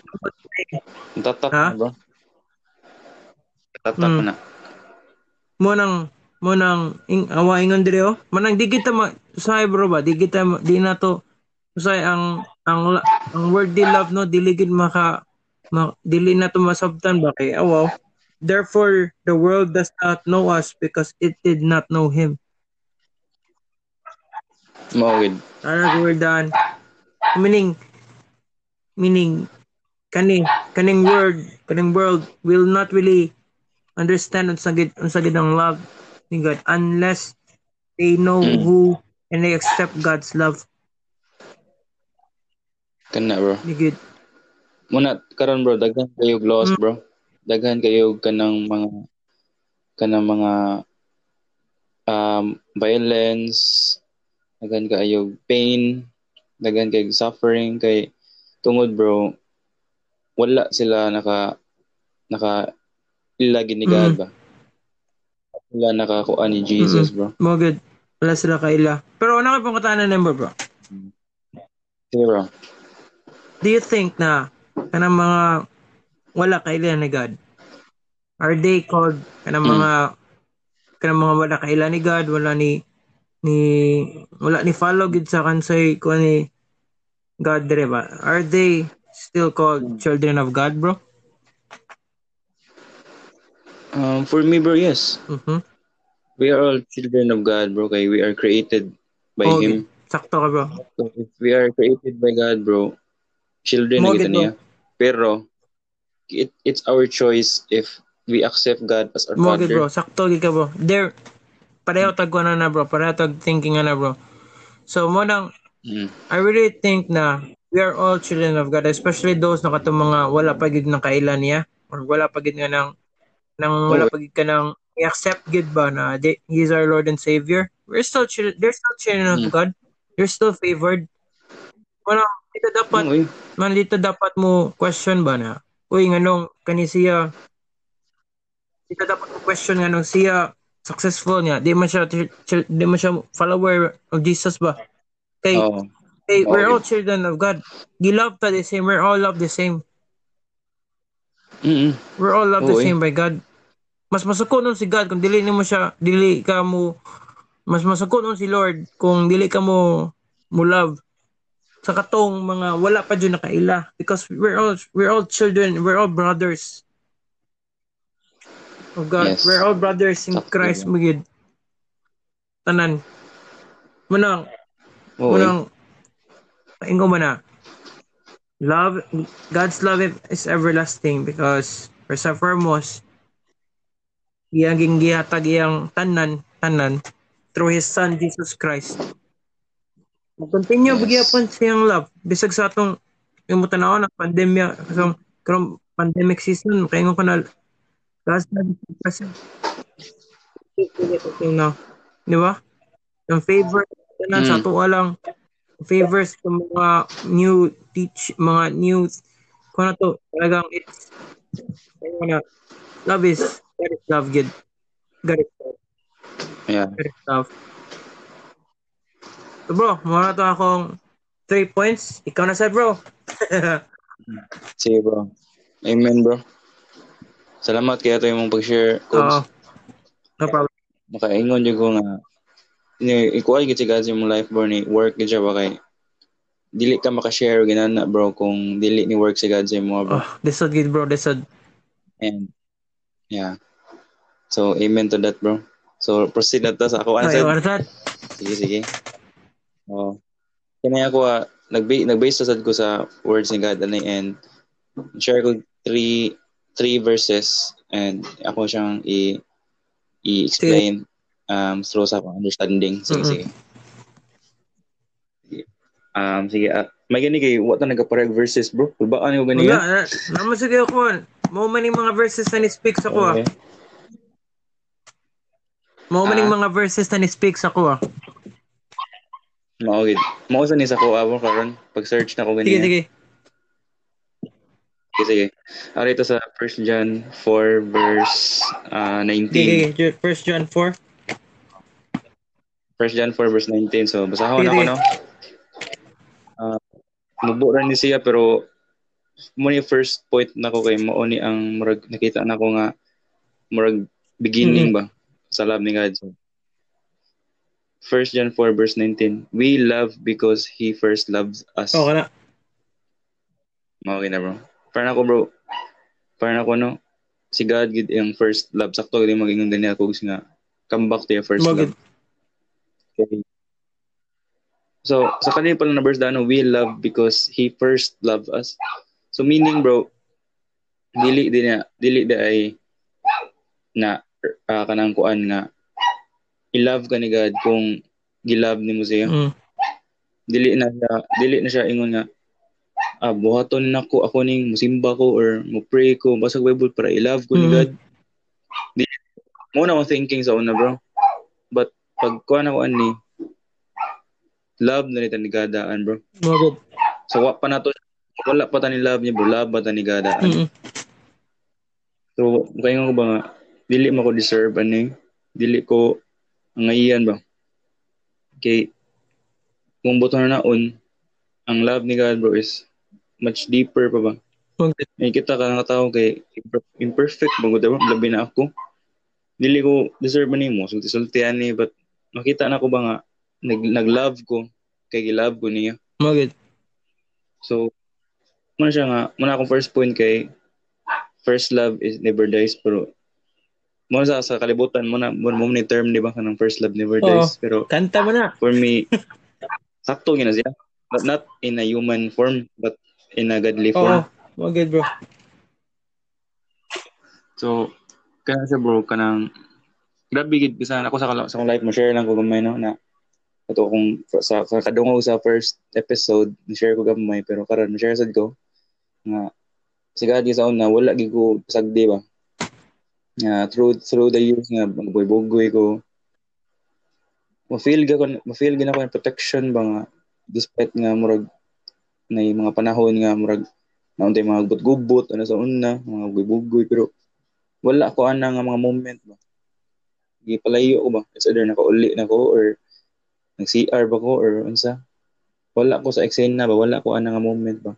tatak na, bro. Tatak na. Munang, munang, ing, awa, ingon dire, oh. Manang, di kita, ma- say, bro, ba? Di kita, ma- di na to, say, ang, ang, ang word di love, no? Diligid maka, dili na tumasabtan ba kay awaw. Therefore, the world does not know us because it did not know Him. Mawid. Arag, we're done. Meaning, meaning, kaning, kaning word, kaning world will not really understand unsagid, unsagid ang love ni God unless they know mm. who and they accept God's love. Kana, bro. Ligid. Muna, karon bro, daghan kayo gloss, mm. bro. Daghan kayo kanang mga kanang mga um, violence, daghan kayo pain, daghan kayo suffering, kay tungod bro, wala sila naka naka ilagi ni God mm. ba? Wala nakakuha ni Jesus, mm-hmm. bro. Mo good. Wala sila kaila. Pero una kay pangkatanan number, bro. Okay, bro. Do you think na kanang mga wala kaila ni God, are they called kanang mm. mga kanang mga wala kaila ni God, wala ni ni wala ni follow gid sa kansay ko ni God dire ba, are they still called children of God, bro? Um, for me, bro, yes. Mm-hmm. We are all children of God, bro. Kay we are created by oh, Him. Sakto ka, bro. So if we are created by God, bro, children na kita niya. Pero it, it's our choice if we accept God as our Father. Mogid, bro. Sakto ka, bro. There, pareho tagwa na na, bro. Pareho tag thinking na na, bro. So, mo nang, mm. I really think na we are all children of God, especially those na katong mga wala pagid ng kailan niya or wala pagid nga ng, ng wala pagid ka ng i-accept gid ba na they, He is our Lord and Savior. We're still, they're still children of mm. God. They're still favored. Mo nang, dito dapat, mm. man, dito dapat mo question ba na uy, nganong kani siya, dito dapat question nganong siya successful niya. Di man siya, di man siya follower of Jesus ba? Kay, oh. kay we're oh. all children of God. We love ta the same. We're all love the same. Mm-hmm. We're all love oh, the eh. same by God. Mas masukod nun si God kung dili ni mo siya, dili ka mo, mas masukod nun si Lord kung dili ka mo, mo love. Sa katong mga wala pa dyan nakaila because we're all we're all children, we're all brothers of God. Yes. We're all brothers in That's Christ magid tanan munang oh, munang ingo man na love God's love is everlasting because first and foremost iyang gihatag iyang tanan tanan through His Son Jesus Christ. Continue bagyapan siyang love bisag sa atong yung tanaw na pandemya so karong pandemic season kay ngon kanal gas na kasi no di ba yung favor na mm. sa tuwa lang favors sa mga new teach mga new kuno to talagang it's ano na love is very love good very yeah very love. So bro, muna to akong three points. Ikaw na sa bro. Sige bro. Amen bro. Salamat kaya to yung mong pag-share. Oo. No problem. Makaingon dyan ko nga. Ikuha yung kitigas yung life bro ni work ka dyan ba kay. Dili ka makashare ginana bro kung dili ni work si God sa mga bro. Oh, desod good bro, desod. And, yeah. So, amen to that bro. So, proceed na to sa ako. Ay, what that? Sige, sige. Oh. Kaya ako ah, nag-base, nag-base sad ko sa words ni God and share ko three three verses and ako siyang i i-explain um through sa understanding. Sige, mm-hmm. sige. Um sige, uh, may gani kay what na nagapareg verses bro. Pulbaan ko gani. Na, naman sige ako. Mo man ning mga verses na ni-speak sa ko. Okay. Ah. Mo man ning mga verses na ni-speak sa ko. Ah. Maugid. Mausan ni sa kuha mo karon. Pag-search na ko ganyan. Sige, sige. Okay, sige. Ako rito sa First John four verse nineteen. Okay, First John four? First John four verse nineteen. So, basahon ako, no? Uh, Magburan ni siya, pero muna first point na ko kay mauni ang murag, nakita na ko nga murag beginning mm-hmm. ba sa love ni God. So, First John four verse nineteen. We love because He first loves us. Oo na. Okay na, bro. Parang ako, bro. Parang ako, no? Si God, gid yung first love. Sakto, gid yung mag-ingon din niya ako. Kasi nga, come back to your first Mag- love. Okay. So, sa kanina pala na verse dano, we love because He first loved us. So, meaning, bro, dili din niya, dili din ay na uh, kanang kuan nga i-love ka ni God kung gilove ni mo siya. Mm. Dili na siya, dili na siya ingon nga ah, buhaton na ko, ako ning musimba ko or mupray ko, basag Bible para i-love ko mm. ni God. Dili, muna mo thinking sa una, bro. But, pag kuha na kuhaan ni love na nita ni Gadaan, bro. Magod. So, wala pa na to. Wala pa ta ni love niya, bro. Love pa ta ni Gadaan. Mm-hmm. So, kaya nga ba nga, dili mo ko deserve, ano eh. Dili ko, ang ngayian ba? Okay. Kung buto na naon, ang love ni God, bro, is much deeper pa ba? Okay. May kita ka ng tao kay imperfect, bro. Labi na ako. Dili ko deserve na mo. Sulti-sultihan ni, but makita na ko ba nga, nag-love ko, kay gilove ko niya. Magit. So, muna siya nga, muna akong first point kay, first love is never dies, pero, muna sa, sa kalibutan, muna, muna, muna term, di ba, kanang first love never dies, oh, pero, kanta mo na. For me, sakto yun na siya, but not in a human form, but in a godly form. Oo, magit, bro. So, kaya siya, bro, kanang, grabe, gid, bisan ako sa, sa kong life mo, share lang ko gamay, no, na, ito kung sa, sa kadungaw sa first episode, share ko gamay, pero karon share sad ko na si God sa una wala gi ko sagdi ba na through through the years nga magboy-bogoy ko ma-feel ga ko ma-feel gina ko ang protection ba nga despite nga murag nay mga panahon nga murag nauntay mga gubbot-gubbot ano sa una mga boy-bogoy pero wala ko ana nga mga moment ba gi palayo ko ba it's either nakauli na ko or nag-C R ba ko or unsa? Wala ko sa eksena ba? Wala ko anang moment ba?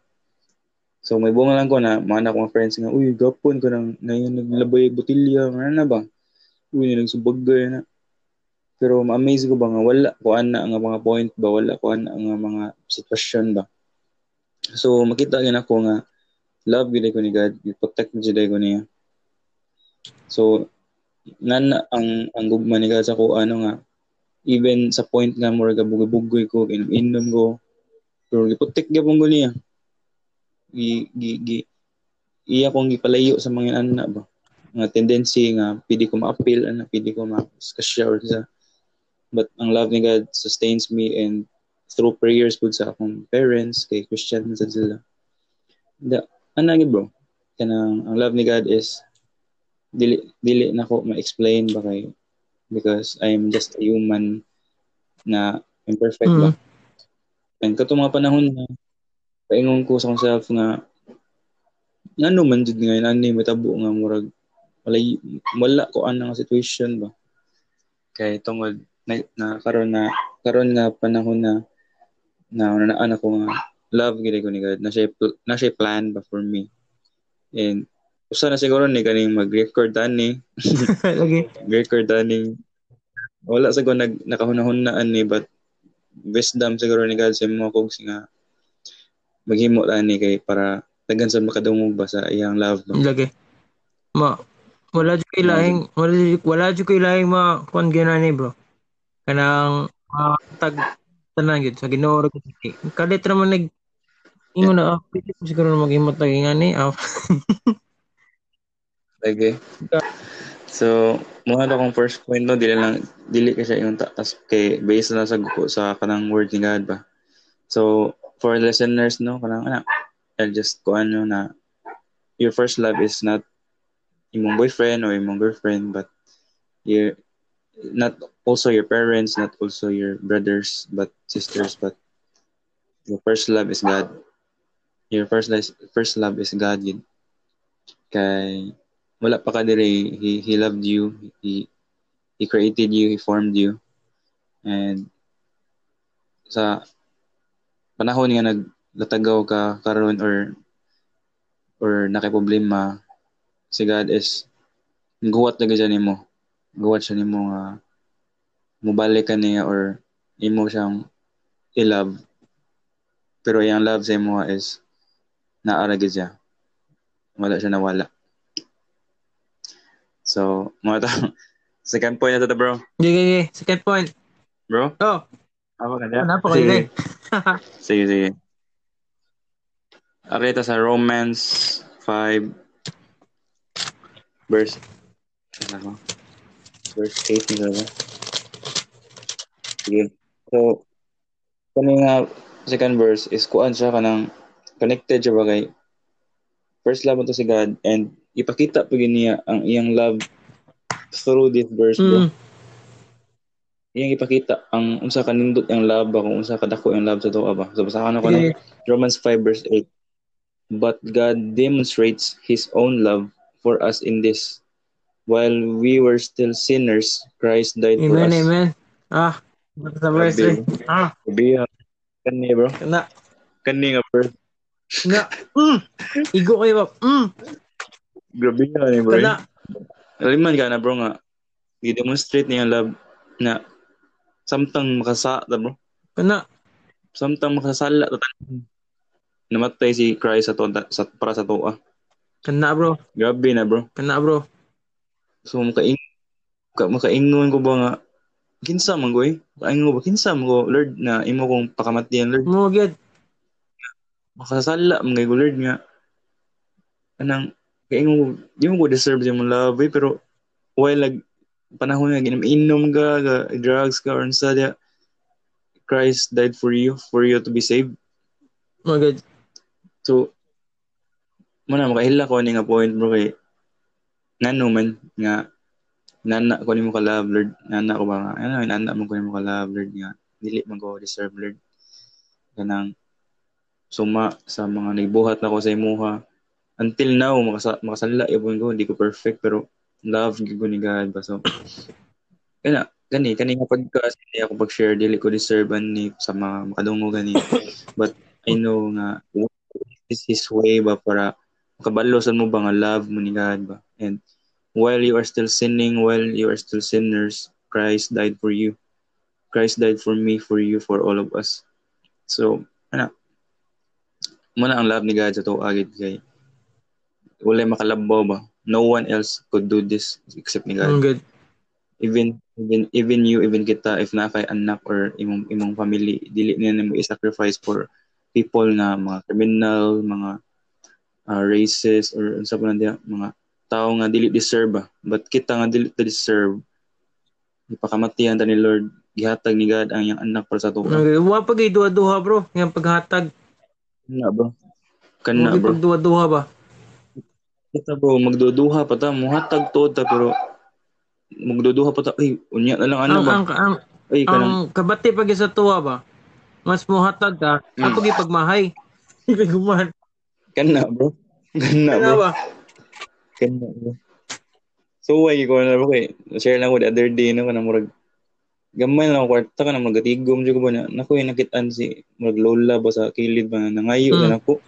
So may bunga lang ko na mga anak mga friends nga, uy, gapon ko nang naglabay botilya, ano na ba? Uy, nagsubagay na. Pero ma-amaze ko ba nga, wala ko anang mga point ba? Wala ko anang mga sitwasyon ba? So makita yun ako nga, love gilay ko ni God, protect gilay ko niya. So, nana ang ang gugma ni God sa ko, ano nga, even sa point nga mura gabugabugoy ko, inom-inom ko, pero giputik gabong ko niya. Gi, gi, gi, iya kong gipalayo sa mga anak ba? Nga tendency nga, pwede ko ma-appeal, ano, pwede ko ma-discuss or sa, but ang love ni God sustains me and through prayers po sa akong parents, kay Christian sa sila. Da, anagi bro, kanang, ang love ni God is, dili, dili na ko ma-explain ba kay, because I'm just a human na imperfect mm. ba. And katong mga panahon na paingon ko sa akong self nga ano man jud nga ano matabo nga murag walay wala ko anang situation ba. Kay tungod na, na karon na karon nga panahon na naunaan na, ako nga love gid ko ni God na siya na siya plan ba for me. And usa na siguro ni kaning mag-record ani. Okay. Record ani. Wala sa ko nag nakahunahunaan ni but wisdom siguro ni God sa mga kog singa maghimo ani kay para tagan sa makadungog ba sa iyang love ba. Lagi. Ma wala jud kay laing wala wala jud kay laing ma kon ganani bro. Kanang uh, tag tanan gid sa Ginoo ra gid. Kadit ra man nag ingo na pili ko siguro maghimo tag ngani. Okay. So, muna daw kong first point no, dili lang dili kasi yung tatas kay based na sa guko sa kanang word ni God ba. So, for listeners no, kanang anak, I'll just ko ano na your first love is not imong boyfriend or imong girlfriend but your not also your parents, not also your brothers but sisters but your first love is God. your first first love is God yun. Kay wala pa ka diri, he he loved you, he he created you, he formed you. And sa panahon nga naglatagaw ka karon or or nakaproblema, si God is guwat na gadya nimo. Guwat siya nimo nga uh, mubalik ka niya or imo siyang i-love. Pero yung love sa imo is naara gadya. Wala siya nawala. So, mga tao, second point na ito, bro. Okay, okay, second point. Bro? Oo. Oh. Apa ka na? Napakagaling. Sige, sige. Arita sa Romans five, verse, ano, verse eight, nila. Sige. So, kani nga, second verse is kuan siya ka ng connected siya ba kay first love ito si God and ipakita po niya ang iyang love through this verse, bro. Mm. Iyang ipakita ang unsa kanindot ang love ba kung unsa kadako ang love sa toa ba. So basahan ko yeah. ng Romans five verse eight. But God demonstrates His own love for us in this. While we were still sinners, Christ died amen, for us. Amen, amen. Ah, what the verse? Ah. Be ah. Kani, bro. Kana. Kani nga, bro. Nga. Mm. Igo kayo ba? Mm. Grabe na ni bro. Aliman ka na bro nga. I-demonstrate niya love na samtang makasala bro. Kana. Samtang makasala. Namatay si Christ sa to, sa, para sa toa. Kana bro. Grabe na bro. Kana bro. So makaing makaingon ko ba nga kinsa man goy? Makaingon ba kinsa man ko Lord na imo kong pakamatian Lord. Mo gid. Makasala man gay Lord nga. Anang kaya yung, yung ko deserve yung love eh, pero while like, panahon nga ginaminom ka, ka drugs ka or sadya Christ died for you for you to be saved. Oh my God. So muna makahila ko ni nga point bro kay nano man nga nana ko ni mo ka love Lord nana ko ba nga ano nana mo ko ni mo ka love Lord nga dili man ko deserve Lord kanang suma sa mga nagbuhat na ko sa imuha. Until now, makasa- makasalala, ibon ko, hindi ko perfect, pero love, gigo ni God. So, gana, gani, kanina podcast, hindi ako pag-share, dili ko deserve, ni sa mga makadungo, gani. But, I know nga, what is His way ba para makabalosan mo ba nga love mo ni God ba? And, while you are still sinning, while you are still sinners, Christ died for you. Christ died for me, for you, for all of us. So, gana, muna ang love ni God sa to agit kay wala makalabaw ba? No one else could do this except ni God. Mm, even even even you, even kita, if na kay anak or imong imong family, dili niya nimo i-sacrifice for people na mga criminal, mga uh, racist or unsa pa nandiya, mga tao nga dili deserve ba? But kita nga dili deserve. Ipakamatian ta ni Lord, gihatag ni God ang iyang anak para sa tuwa. Okay, wa pagay duha-duha bro, yang paghatag. Na ba? Kana bro. Duha-duha ba? Kita bro, magduduha pa ta, muhatag to ta, pero magduduha pa ta, ay, unya na lang, ano ang, ba? Ang, ang, ay, ang kabati pag isa tuwa ba, mas muhatag ta, mm. kapag ipagmahay. Ipigumahan. Kana bro. Kana bro. Ba? Kana bro. So, ay, ko na bro, kay, share lang ko the other day, no, kanang murag, gamay lang ako, kwarta ka na, murag gatigom, siya ko ba, na, naku, nakitaan si, murag lola ba sa kilid ba, nangayo, mm. na ako.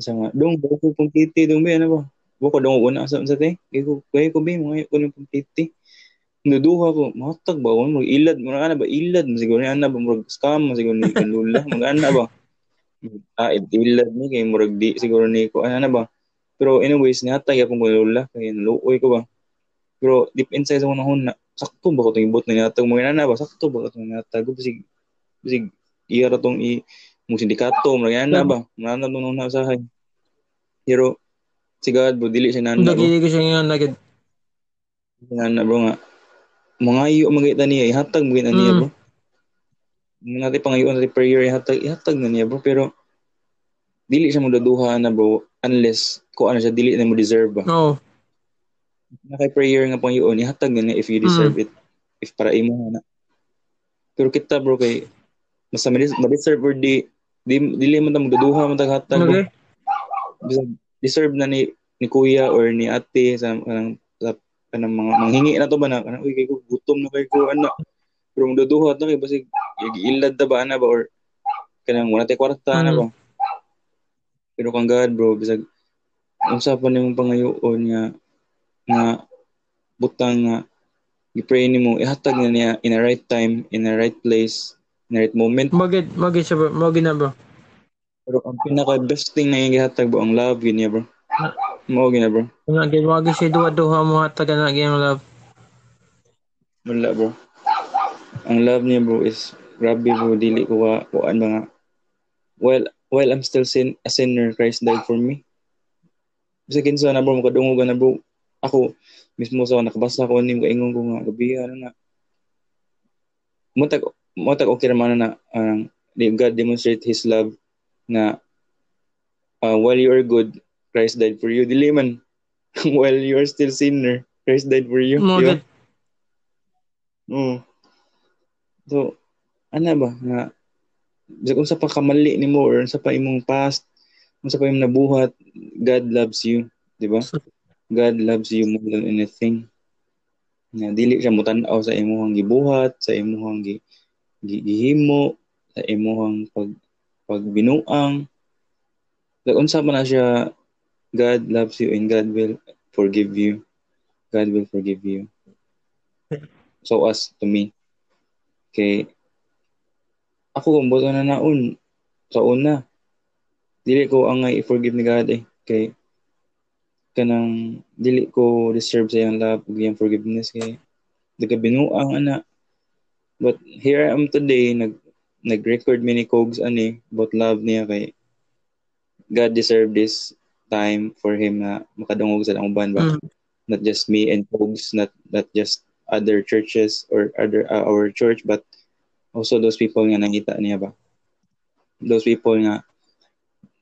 Isa nga, dong, bro, kung kiti, dong, ba, ano ba? Buko dong una sa sa te ko kay ko bi mga unang pamtiti nuduha ko matag bawon mag ilad mo na ba ilad mo siguro na ba murag scam mo siguro ni kanula magana ba ah ilad ni kay murag di siguro ni ko ana ba pero anyways nihatag yapon ko lula kay luoy ko ba pero deep inside sa unahon na sakto ba ko tong ibot na nihatag mo ana ba sakto ba ko tong nihatag bisig bisig iya ra tong i mo sindikato murag ana ba nana no na usahay pero si God, bro, dili siya nanda, bro. Dili siya nanda, God. Nanda, bro, nga. Mga iyo, magkita niya, ihatag mo kita niya, mm. bro. Nati pangayon, nati prayer, ihatag, ihatag na niya, bro. Pero, dili siya mudaduha na, bro, unless, kung ano siya, dili na mo deserve, ba. Oo. Oh. Naki-prayer nga pangayon, ihatag na niya if you deserve mm. it. If para imo na. Pero kita, bro, kay, mas ma-deserve or di, dili man na mudaduha, mataghatag, okay. bro. deserve na ni ni kuya or ni ate sa kanang kanang mga manghingi na to ba na kanang uy kay ko gutom na kay ko anak pero magduduhat na kay basig giilad ta ba ana ba or kanang wala tay kwarta na ba pero kang God bro bisag usapan nimong pangayoon nga nga butang nga i-pray nimo ihatag na niya in a right time in a right place in a right moment magid magid siya bro magid na bro pero ang pinaka best thing na ihatag ba ang love yun niya bro mo gina bro magid wagi siya duha-duha mo hatag na ang love wala bro ang love niya bro is grabe bro dili ko wa kuan mga well while I'm still sin a sinner Christ died for me bisag kinsa na bro makadungog na bro ako mismo sa nakabasa ko nim kaingong ko nga gabi ano na mutag mutag okay man na ang uh, God demonstrate his love na uh, while you are good Christ died for you dili man while you are still sinner Christ died for you mo mm. Mm. So ana ba nga bisag unsa pa kamali nimo or unsa pa imong past unsa pa imong nabuhat God loves you di ba God loves you more than anything. Na dili siya mutan-aw sa imong gibuhat, sa imong gi gihimo, sa imong pag pagbinuang. Like unsa man siya, God loves you and God will forgive you. God will forgive you. So as to me. Okay. Ako kumbuto na naon sa una. Dili ko ang i-forgive ni God eh. Okay. Kanang dili ko deserve sa iyang love ug iyang forgiveness kay nagabinuang ana but here I am today nag nag-record mini cogs ani about love niya kay God deserve this time for him na makadungog sa ang uban ba mm. not just me and cogs not not just other churches or other uh, our church but also those people nga nangita niya ba those people nga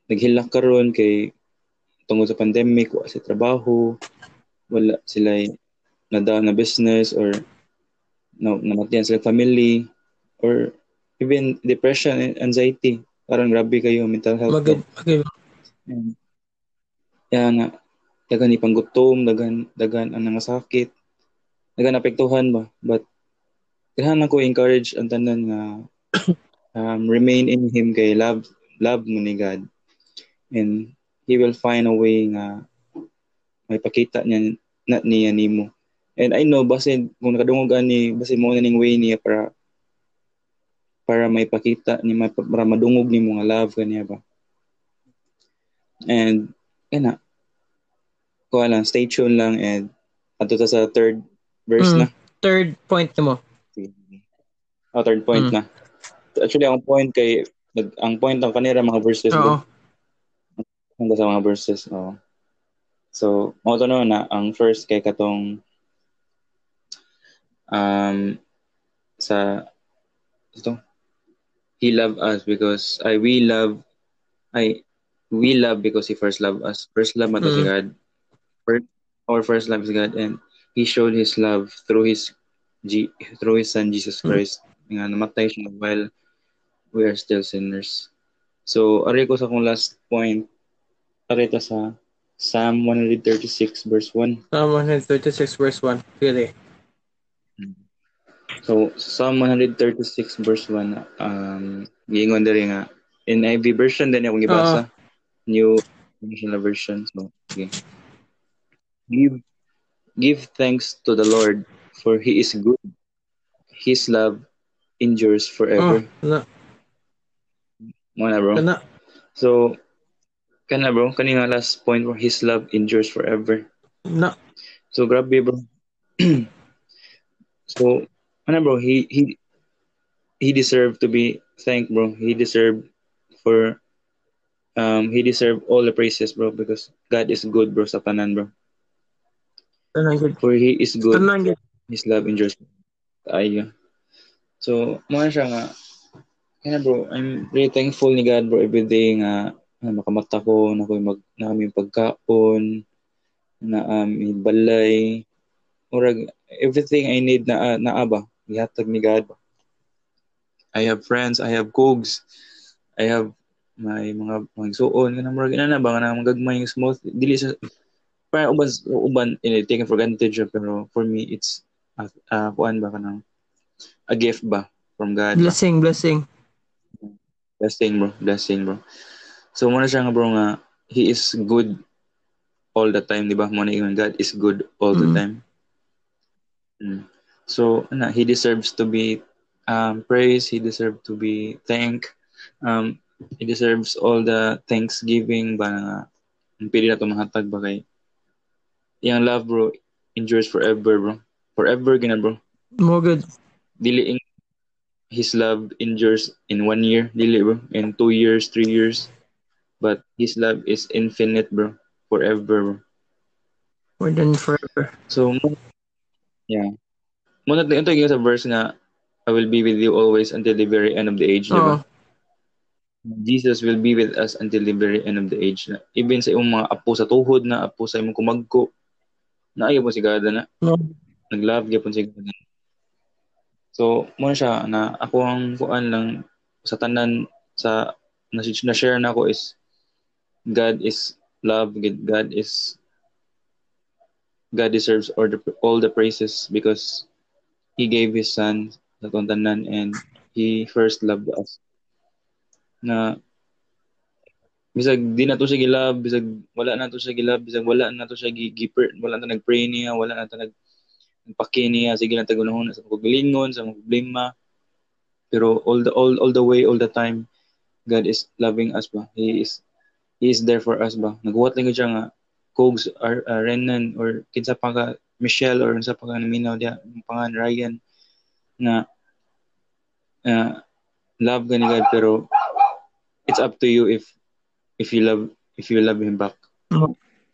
naghilak karon kay tungod sa pandemic, wala sa trabaho, wala sila'y nadaan na business or no, namatian sila family or even depression and anxiety. Parang grabe kayo mental health. Magad, magad. Kaya nga, dagan ipanggutom, dagan, dagan ang nangasakit, dagan apektuhan ba? But, kailangan ko encourage ang tanan na um, remain in Him kay love, love mo ni God. And, He will find a way nga may pakita niya na niya nimo. And I know basin kung nakadungog ani basin mo na ning way niya para para may pakita ni may para madungog ni mo nga love kaniya ba. And kana ko lang stay tuned lang and ato ta sa third verse mm, na. Third point mo. Oh, third point mm. na. Actually ang point kay ang point ang kanira mga verses do. Hanggang sa mga verses, oh. So, mga tanong na, ang first kay katong um, sa ito, He loved us because, I we love, I, we love because He first loved us. First love mato mm-hmm. si God. First, our first love is God and He showed His love through His G, through His Son, Jesus Christ. Mm-hmm. Nga, namatay siya while we are still sinners. So, ari ko sa akong last point, pareta sa Psalm one thirty-six verse one. Psalm one thirty-six verse one. Really. So Psalm one thirty-six verse one um giingon diri nga in N I V version din akong gibasa. Uh, New International Version. So okay. Give give thanks to the Lord for he is good. His love endures forever. Oh, mo na bro. Kana. So Kana bro, kanina last point where His love endures forever. No. So grabe bro. So, ano bro, he he he deserved to be thanked bro. He deserved for um he deserved all the praises bro because God is good bro sa tanan bro. Tanan good. For He is good. Tanan good. His love endures. Ay. So, mo siya nga. Kana bro, I'm really thankful ni God bro every day nga na makamata ko, na ko'y mag, na kami pagkaon, na kami um, balay, or everything I need na, na aba, ihatag ni God. I have friends, I have cogs, I have may mga magsuon kanang murag ina na ba kanang magagmay yung small dili sa para uban uban eh, taken for granted siya, pero for me it's uh, uh, kuan ba kanang a gift ba from God. Blessing, ba? blessing. Blessing bro, blessing bro. So muna siya nga bro nga he is good all the time, di ba? Muna yung God is good all mm-hmm. the time. Mm. So na he deserves to be um, praised, he deserves to be thanked. Um he deserves all the thanksgiving ba nga pili na tumahatag ba kay. Yang love bro endures forever bro. Forever gina bro. More good. Dili his love endures in one year, dili bro, in two years, three years. But his love is infinite bro, forever bro. More than forever. So, yeah. Muna ito yung sa verse na, I will be with you always until the very end of the age, di ba? Jesus will be with us until the very end of the age. Even sa iyong mga apo sa tuhod na, apo sa iyong kumagko, naayaw po si God na. No. Nag-love po si God na. So, muna siya na ako ang kuan lang sa tanan sa na-share na ako is God is love, God is God deserves all the, all the praises because He gave His Son sa tong tanan and He first loved us. Na bisag di na to siya gilove, bisag wala na to siya gilove, bisag wala na to siya gipert, wala na nag-pray niya, wala na to nag pakiniya, sige lang tagunahon sa paglingon, sa mga problema. Pero all the all all the way, all the time, God is loving us ba. He is He is there for us ba. Naghuwat lang siya nga, Kogs, or, uh, Renan, or kinsa pa ka, Michelle, or kinsa pa ka naminaw diya, pangan Ryan, na uh, love ka ni God, pero it's up to you if if you love if you love Him back.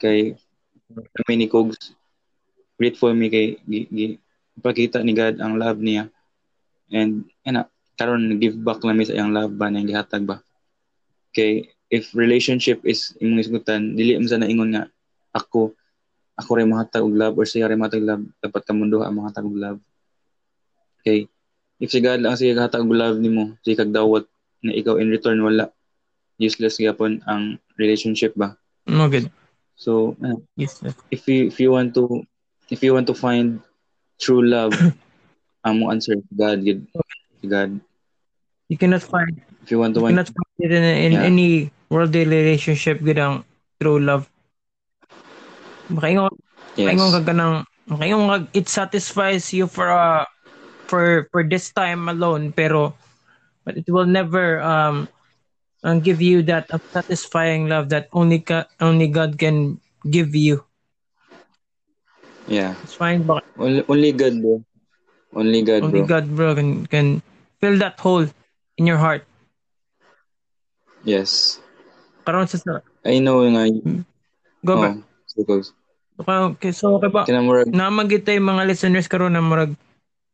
Kay kami ni Kogs, grateful mi kay gi, gi, pakita ni God ang love niya and ana karon give back lang mi sa iyang love ba nang gihatag ba kay if relationship is imong isgutan dili man sana ingon nga ako ako ra mahatag og love or siya ra mahatag love dapat ka mundo ang mahatag og love kay if si God lang siya gihatag og love nimo siya kag dawat na ikaw in return wala useless gyapon ang relationship ba no good so uh, useless if you if you want to If you want to find true love, amo um, answer God, God. You cannot find. If you want to you find, cannot find it in, in yeah. any worldly relationship. Good ang true love. Makaingon, yes. makaingon ka ng, makaingon ka, it satisfies you for uh, for for this time alone, pero but it will never um give you that satisfying love that only ka, only God can give you. Yeah. It's fine, but only, only God, bro. Only God, only bro. Only God, bro, can, can fill that hole in your heart. Yes. Karon sa sa. I know nga. Go oh, back. Okay, so okay ba? Namagita yung mga listeners karon na murag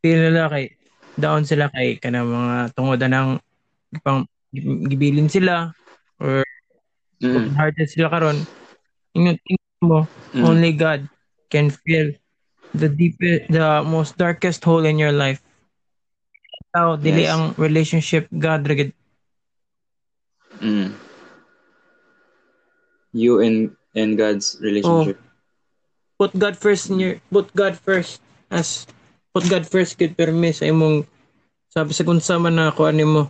pila la kay down sila kay kanang mga tungod nang pang gibilin sila or mm. hearted sila karon. Ingat mo, mm. only God can feel the deepest, the most darkest hole in your life. Tao, yes. Dili ang relationship God regid. Mm. You and and God's relationship. Oh. Put God first in your, put God first as, put God first kid permi sa imong, sabi sa kung sama na ako ano mo,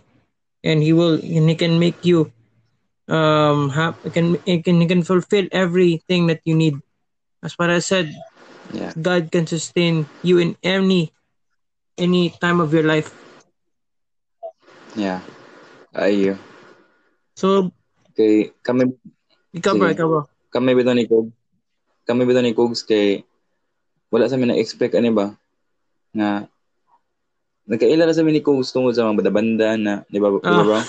and He will, and He can make you, um, have, can, he can, He can fulfill everything that you need. As what I said, yeah. God can sustain you in any any time of your life. Yeah. Ayo. So, kay kami ikaw ba, ikaw ba? Kami bitaw ni Kog. Kami bitaw ni Kogs kay wala sa amin na expect ani ba na nagkaila sa amin ni Kogs tungod sa mga banda na, di ba, oh. di ba?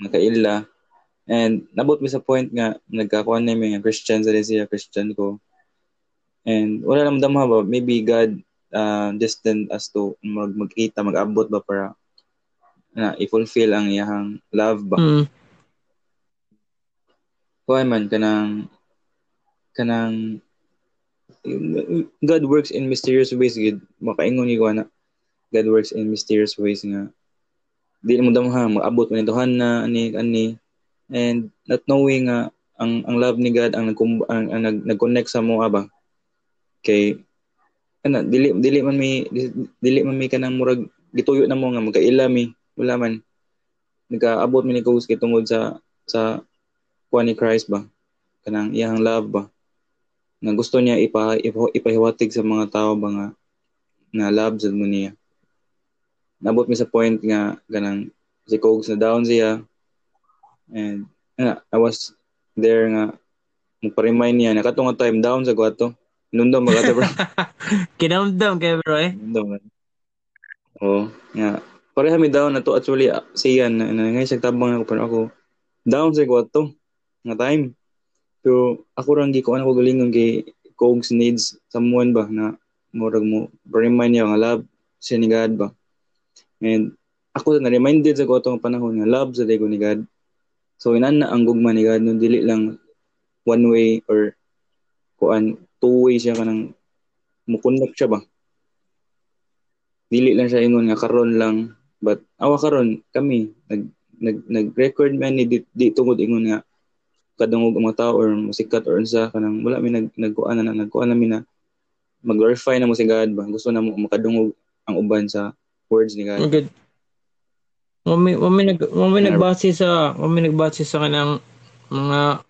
Nagkaila. And nabot mi sa point nga nagkakuan na yung Christian sa siya, Christian ko. And wala naman damha ba, maybe God uh, destined us to mag- magkita, mag-abot ba para na i-fulfill ang iyahang love ba. Mm. Kuhay man, kanang, kanang, God works in mysterious ways, God, makaingon yung kuha na, God works in mysterious ways nga, di mo damhan mag-abot man Tuhan na ani ani and not knowing nga uh, ang ang love ni God ang nag-connect ang, ang, ang, sa mo aba kay ana dili dili man mi dili man mi kanang murag gituyo na mo nga magkailami wala man nagaabot mi ni Kugo kay tungod sa sa kuha ni Christ ba kanang iyang love ba na gusto niya ipa, ipa ipahiwatig sa mga tao ba nga na love sa mo niya. Nabot mi sa point nga ganang si Kugo na down siya and uh, I was there nga magpa-remind niya na katong time down sa kwato nundom ba kato bro kinamdam kayo bro eh nundom oh nga pareha mi down na to actually uh, siya na ngay sa tabang ako pero ako down sa kwato nga time so ako rang gikuan ako galingon kay Kugo needs someone ba na murag mo remind niya nga love siya ni God ba. And ako na-reminded sa kotong panahon na love sa Lego ni God. So, inaan na ang gugma ni God nung dili lang one way or kuan two way siya kanang mukundak siya ba? Dili lang siya ingon nga karon lang. But awa karon kami nag, nag, nag-record man ni di, di tungod ingon nga kadungog ang mga tao or musikat or unsa kanang wala mi nag, nagkuan na nagkuan na mi na mag-glorify na mo si God ba? Gusto na mo makadungog ang uban sa words ni God. Good. Mami, mami, nag, mami nagbase sa mami nagbase sa kanang mga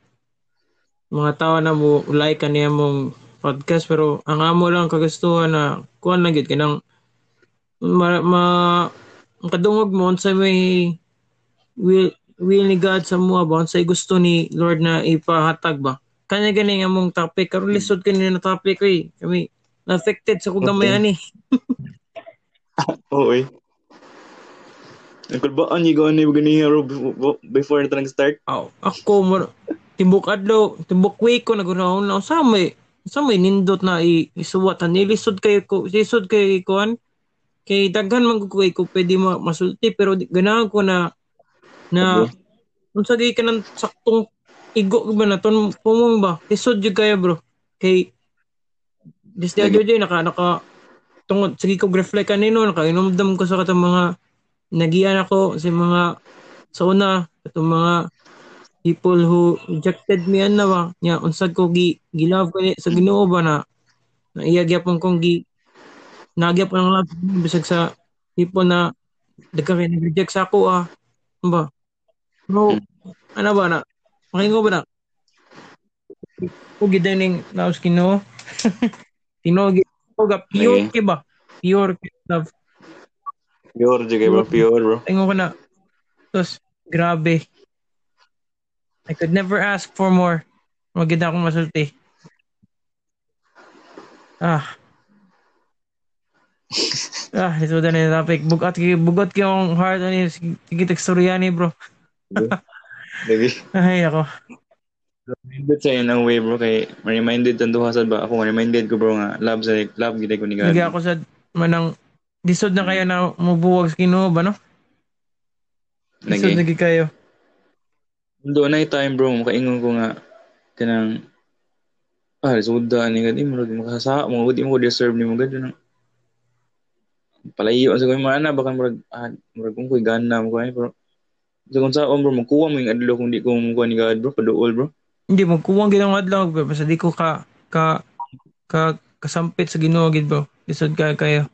mga tao na mo like kaniya mong podcast pero ang amo lang kagustuhan na kuan lang gid kanang ma, ma kadungog mo unsa may will will ni God sa mo ba unsay gusto ni Lord na ipahatag ba kanya gani nga mong topic karon lisod kini na topic oy kami na affected sa kung gamay ani. Oo eh. Nagkulbaan niya gawin niya ganyan before na talang start? Oh, ako, mar- timbuk adlo, timbuk week ko, nag-unaon na, samay, samay nindot na isuwatan. Ilisod kayo ko, ilisod kayo ikuan, kay daghan man ko kayo ko, pwede masulti, pero ganahan ko na, na, nung sagay ka ng saktong igo ba na, ton, pumong ba, ilisod yun kayo bro, kay, this day yun, naka, naka, tungod sige ko reflect kanino nakainumdam ko sa katong mga nagiyan ako sa mga sa una katong mga people who rejected me an nawa nya unsad ko gi gilove ko sa Ginoo ba na naiyagyapon kong gi nagyapon ang love bisag sa people na daghan reject sa ako ah ba no ana ba na makingo ba na ko gidening naos Ginoo tinogi Oga, pure okay. Ke ba? Pure ke love. Pure ke ba? Pure bro. Tingnan ko na. Tos, grabe. I could never ask for more. Maganda akong masulti. Ah. ah, ito na yung topic. Bugat, bugat ko yung heart. Sige, teksturya ni bro. Ay, ako. Reminded sa'yo ng way bro kay reminded ang duhasad ba ako reminded ko bro nga love sa love gitay ko ni God nagay ako sa manang disod na kayo na mubuwag sa Ginoo ba no disod nagay kayo doon na yung time bro makaingon ko nga kanang ah disod na ni God mo makasasa mo di mo ko deserve ni mo God yun ang palayo sa kong mga na baka murag ah murag kong ko'y gana mo kaya pero sa kung saan bro magkuha mo yung adlo kung di ko mukuha ni God bro padool bro hindi mo kuwang gid ang adlaw pero basta di ko ka ka ka kasampit sa Ginoo gid bro lisod ka kayo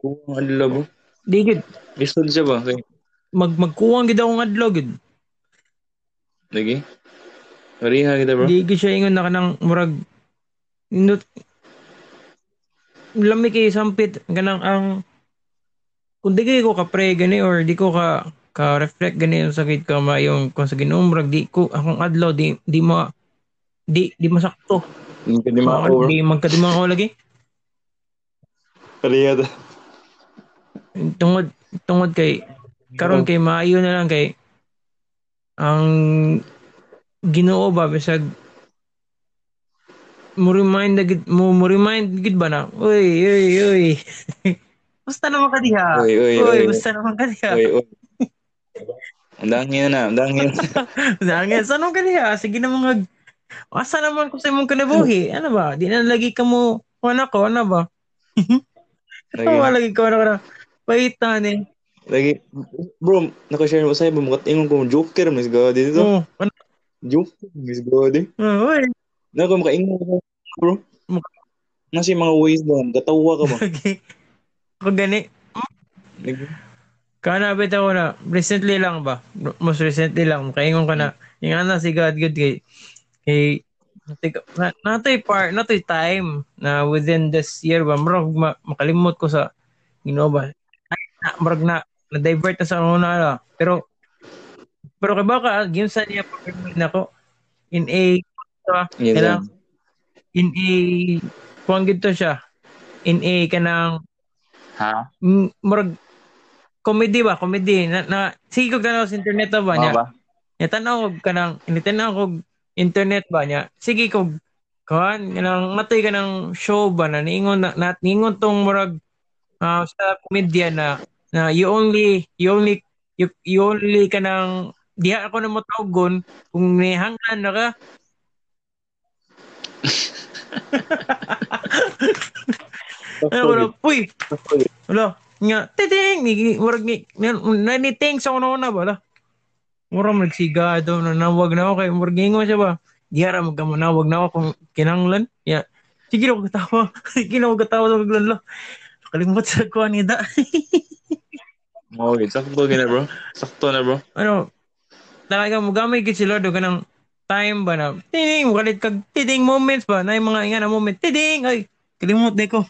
kuwang adlaw bro di gid lisod siya ba kay mag magkuwang gid akong adlaw gid lagi pariha gid bro di gid siya ingon na kanang murag not lami kay sampit kanang ang kung di ko ka pray gani or di ko ka ka-reflect ganyan sa sakit ka mayong kung sa Ginoo murag di ko akong adlaw di di ma di di masakto di ma or di magkadima ko lagi pariyad tungod tungod kay karon kay maayo na lang kay ang Ginoo ba bisag mo remind gid mo mo remind gid ba na oy oy oy basta naman ka diha oy oy oy basta naman ka diha oy oy ang dangin na, ang dangin ang dangin, saan mo ka niya? Sige na mga asa naman kung saan mong kanabuhi ano ba, di na lagi ka mo ano ko, ano ba? Ano ba, lagi ka, ano ka na pahitan eh Lagi, bro, naka-share mo sa'yo, bumukat ingon ko, Joker, Miss God, dito. Oo, oh, ano? Joker, Miss God, eh. Oo, oh, eh. Nako, makaingon ko, bro. Nasi mga ways doon, katawa ka ba? Okay. Ako gani. Kanabit ako na, recently lang ba? Most recently lang, makaingon ko na, yung ano, si God, good, kay, kay, nato'y part, nato'y time na within this year ba, marag ma- makalimot ko sa, you know ba, na, marag na, na-divert na sa una na, pero, pero kaya baka, yun sa niya, na ko, in a, uh, yes, kanang, in a, kuwang gito siya, in a, kanang, ha? M- marag, comedy ba, comedy, na, na sige ko gano'n sa internet na ba, niya, ba? Niya, tanaw ko, kanang, nitanaw ko, internet ba niya? Sige ko kan nang matay ka ng show ba na niingon na, na niingon tong murag uh, sa komedya na na you only you only you, you only ka nang diha ako na mo tawgon kung nihangan na ka. Ano ko puy. Hello. Nga tedeng ni murag ni ni thanks ako na ba. Murang nagsigado na nawag na ako kay Morgingo siya ba? Diyara magkamunawag na ako kung kinanglan. Yeah. Sige na ko katawa. Sige na ko katawa sa maglan lo. Nakalimot sa kuhan nida. Okay, sakto na bro. Sakto na bro. Ano, talaga mo gamay git si Lord o kanang time ba na tiding, makalit kag tiding moments ba na yung mga inga na moment. Tiding! Ay, kalimot na ko.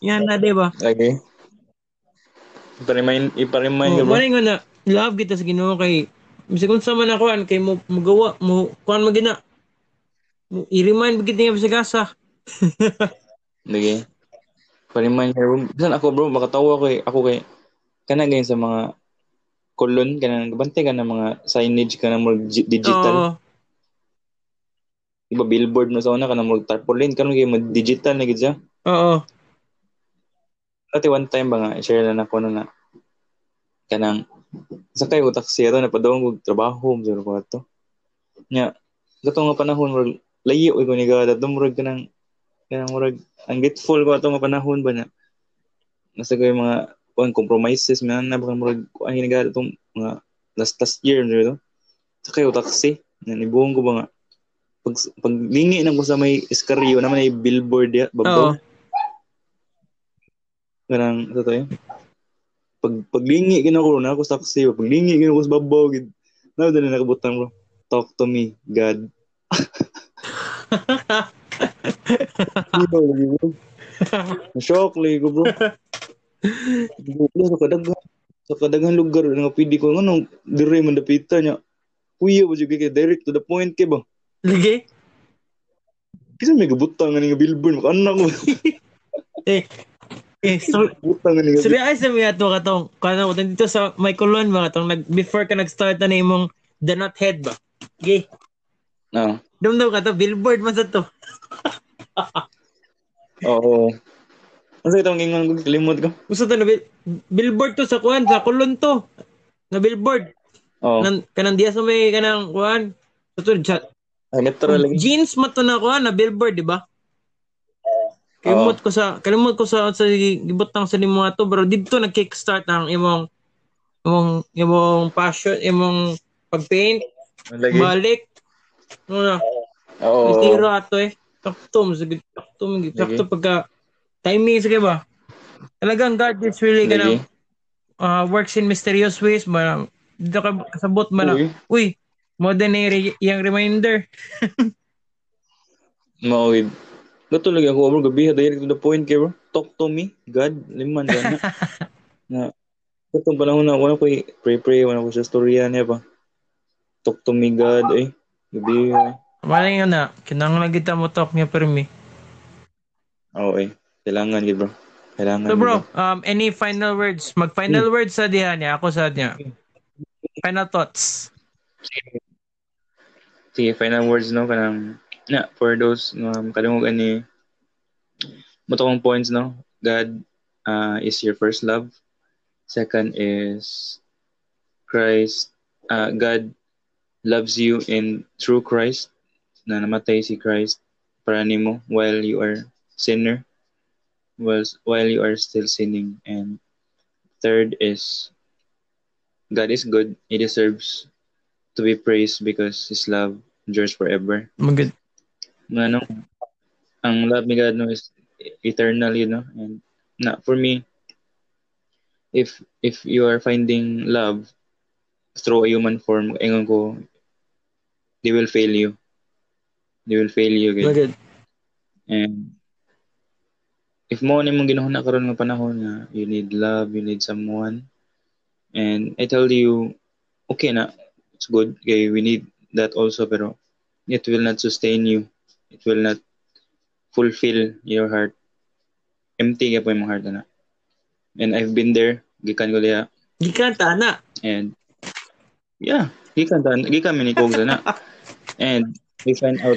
Yan na, di ba? Okay. Iparimind, iparimind oh, ka bro. Maring ko na, love kita sa Ginoo kay bisikon sa man ako an kay mo magawa mo kuan magina mo i-remind bigit niya sa gasa. Lagi. Pa-remind her bisan ako bro makatawa kay ako kay kana gayon sa mga kolon kanang gabante kana mga signage kana more digital. Iba billboard na sa una kana more tarpaulin karon kay mo digital na gid siya. Oo. Ate one time ba nga share na nako na kanang sa kayo taksero na padawang kong trabaho masyadong ko ato nga gato nga panahon murag layo ko ni God at murag ka ng murag ang grateful ko ato nga panahon ba na nasa ko yung mga oh, compromises may nabakang murag ang ginagad itong mga last last year masyadong sa kayo taksi nanibuhong ko ba nga pag, paglingi na ko sa may iskaryo naman ay billboard ya babaw ganang sa to yun pag paglingi ginako na ako sa taxi paglingi ginako sa babaw gid na dali nakabutan bro talk to me God. Shock lagi ko bro sa kadaghan sa kadaghan lugar nga pwede ko ngano dire man dapita nya kuya ba jud kay direct to the point kay ba lagi kisa may gabutang nga billboard kan nako eh. Eh, so, so realize na mo yato ka tong, kanang dito sa may kolon ba, tong nag, before ka nag-start na na yung mong the not head ba? Okay? No. Dumdaw ka to, billboard man sa to. Oo. Ano sa itong ingang kalimod ko? Gusto to, na, billboard to sa kuhan, sa kolon to. Na billboard. Oo. Nan, kanang diya sa may kanang kuhan. Sa to, chat. Ay, natural lang. Jeans mo to na kuhan, na billboard, di ba? Kalimot ko sa kalimot ko sa sa gibutang sa nimo ato bro didto nag kickstart ang imong imong imong passion imong pagpaint balik una oo tiro ato eh taktom sige taktom gi takto pagka timing sige ba talagang God is really gonna uh, works in mysterious ways man dito ka kasabot man uy mo dinere yang reminder mo with Gato lagi ako, bro. Gabi, direct to the point, kay bro. Talk to me, God. Liman, gano'n. Na, itong panahon na, wala ko pray-pray, wala ko sa storya niya pa. Talk to me, God, eh. Gabi, eh. Wala nga na, kinangalang kita mo talk niya per me. Oo, eh. Kailangan, bro. Kailangan. So, bro, um, any final words? Mag-final hmm. words sa diha niya. Ako sa diha. Final thoughts. Sige, final words, no? Kanang... na yeah, for those um, kalimutan ni mutong points no God uh, is your first love, second is Christ, uh, God loves you in through Christ na namatay si Christ para nimo while you are sinner was while you are still sinning, and third is God is good. He deserves to be praised because His love endures forever. Maganda. Ano, ang love ni God no, is eternal, you know. And na, for me, if if you are finding love through a human form, ingon ko, they will fail you. They will fail you again. Maganda. And if mo ni mong ginahon na karon nga panahon na you need love, you need someone, and I tell you, okay na, it's good, okay, we need that also, pero it will not sustain you. It will not fulfill your heart. Empty ka po yung heart na. And I've been there. Gikan ko liya. Gikan ta na. And yeah, gikan ta na. Gikan minikog ta na. And we find out,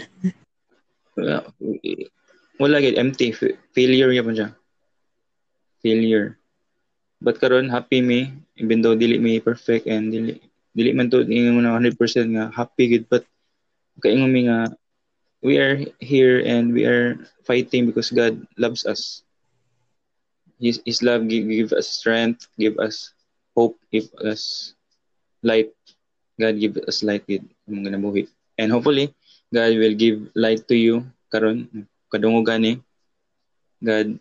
well, wala gid, empty. Failure niya po siya. Failure. But karon happy me. Even though dili me perfect and dili, dili man to, hindi mo na one hundred percent nga happy gid, but kaingon mi nga we are here and we are fighting because God loves us. His His love give, give us strength, give us hope, give us light. God give us light gid ang mga nabuhi. And hopefully God will give light to you karon kadungog gani. God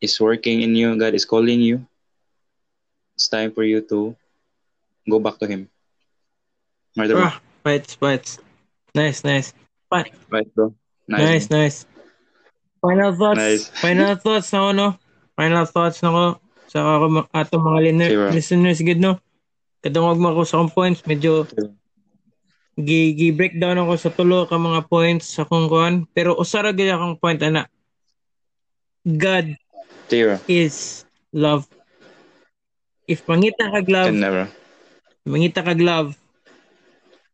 is working in you. God is calling you. It's time for you to go back to Him. Mother. Ah, right, right. Nice, nice. Fine. Right, bro. Nice, nice. nice. Final thoughts. Nice. Final thoughts na ko, no? Final thoughts na ko sa ako, atong mga liner- listeners, good, no? Kadungog mo ako sa akong points. Medyo gi-breakdown ako sa tulo ka mga points sa kung kuhan. Pero usara gaya akong point, ana. God Zero. Is love. If mangita kag love, mangita kag love,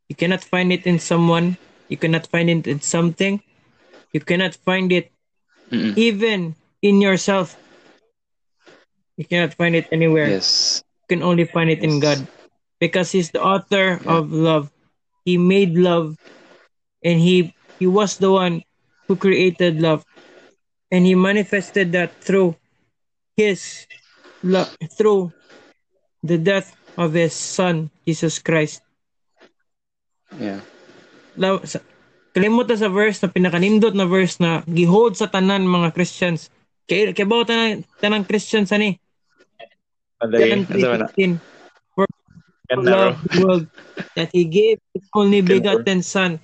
you cannot find it in someone. You cannot find it in something. You cannot find it Mm-mm. even in yourself. You cannot find it anywhere. Yes. You can only find it yes. in God. Because He's the author yeah. of love. He made love. And He He was the one who created love. And He manifested that through His love, through the death of His Son, Jesus Christ. Yeah. Love, sa, kalimutan sa verse na pinakanindot na verse na gihold sa tanan mga Christians. Kay kay bawo tanan tanang Christians ani. Aday, for love the world that He gave His only begotten Son,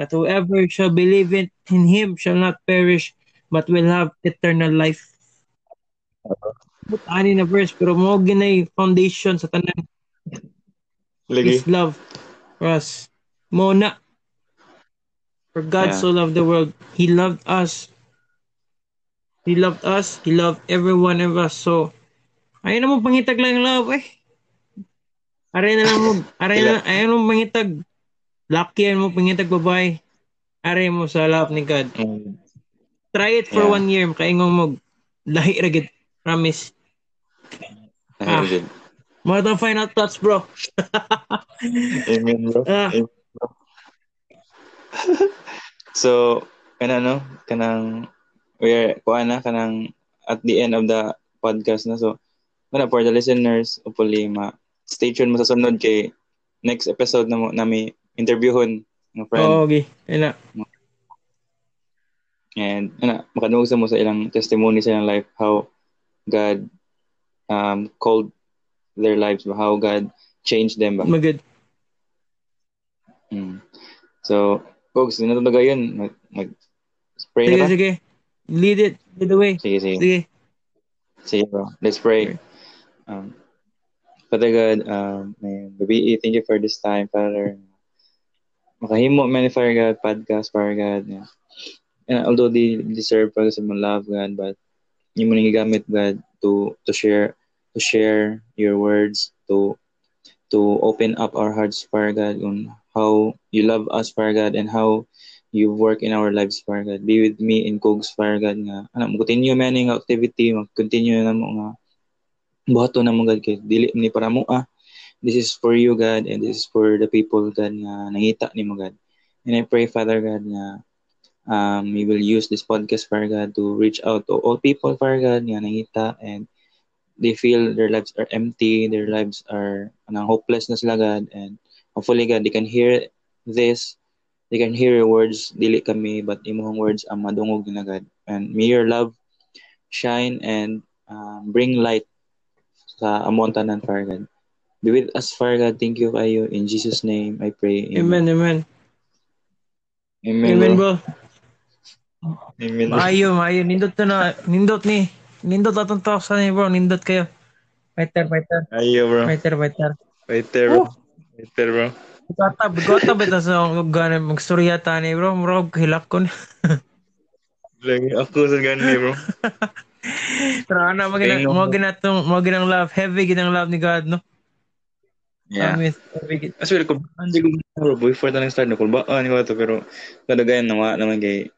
that whoever shall believe in, in Him shall not perish but will have eternal life. Ani na verse pero mo ginay foundation sa tanan. His love for us. Mona, for God yeah. so loved the world, He loved us. He loved us. He loved every one of us. So, ayaw na mo pangitag lang love eh. Aray na lang mo, aray na, ayaw mo pangitag. Lucky mo pangitag babae. Aray mo sa love ni God. Mm. Try it for yeah. one year. Kaingong mo, lahi ragit. Promise. Ah, more than final thoughts, bro. Amen, bro. Ah. Amen. So, kana no, kanang we are kuana kanang at the end of the podcast na so, kana for the listeners, hopefully ma stay tuned mo sa sunod kay next episode na mo nami interviewhon ng friend. Oh, okay. Ana. And ana makadungog sa mo sa ilang testimony sa ilang life how God um called their lives, how God changed them. Magud. Mm. So, folks, na talaga yun. Mag-spray na ta? Sige, lead it. Lead the way. Sige, sige. Sige, sige bro. Let's pray. Um, Father God, um, man, baby, thank you for this time, Father. Makahimo, man, Father God, podcast, Father God. Yeah. And although they deserve, Father, sa mong love, God, but hindi mo nangigamit, God, to to share to share your words, to to open up our hearts, Father God, on how you love us, Father God, and how you work in our lives, Father God. Be with me in Kugo's, Father God, nga. Ano, continue man yung activity, continue na mo nga. Buhato na mo, God, kay dili ni para mo, ah. This is for you, God, and this is for the people, God, nga nangita ni mo, God. And I pray, Father God, nga, um, we will use this podcast, Father God, to reach out to all people, Father God, nga nangita, and they feel their lives are empty, their lives are anang hopeless na sila, God, and hopefully, God, they can hear this, they can hear your words, dili kami, but imong words ang madungog na, God, and may your love shine and uh, bring light sa among tanan, Father God. Be with us, Father God. Thank you kayo. In Jesus' name, I pray. Amen. Amen. Amen, amen bro. Amen. Maayo, maayo. Nindot na. Nindot ni. Nindot atong talk sa ni, bro. Nindot kayo. Fighter, fighter. Ayo, bro. Fighter, fighter. Fighter, bro. Fighter, bro. Gotab, gotab ito sa gana. Magsurya ta ni, bro. Bro, hilak ko ni. Ako sa gana ni, bro. Pero ano, maginang love. Heavy ginang love ni God, no? Yeah. Um, as well, kulbaan di ko bro. Before talang start na kulbaan ko ito. Pero kadagayan nawa naman kay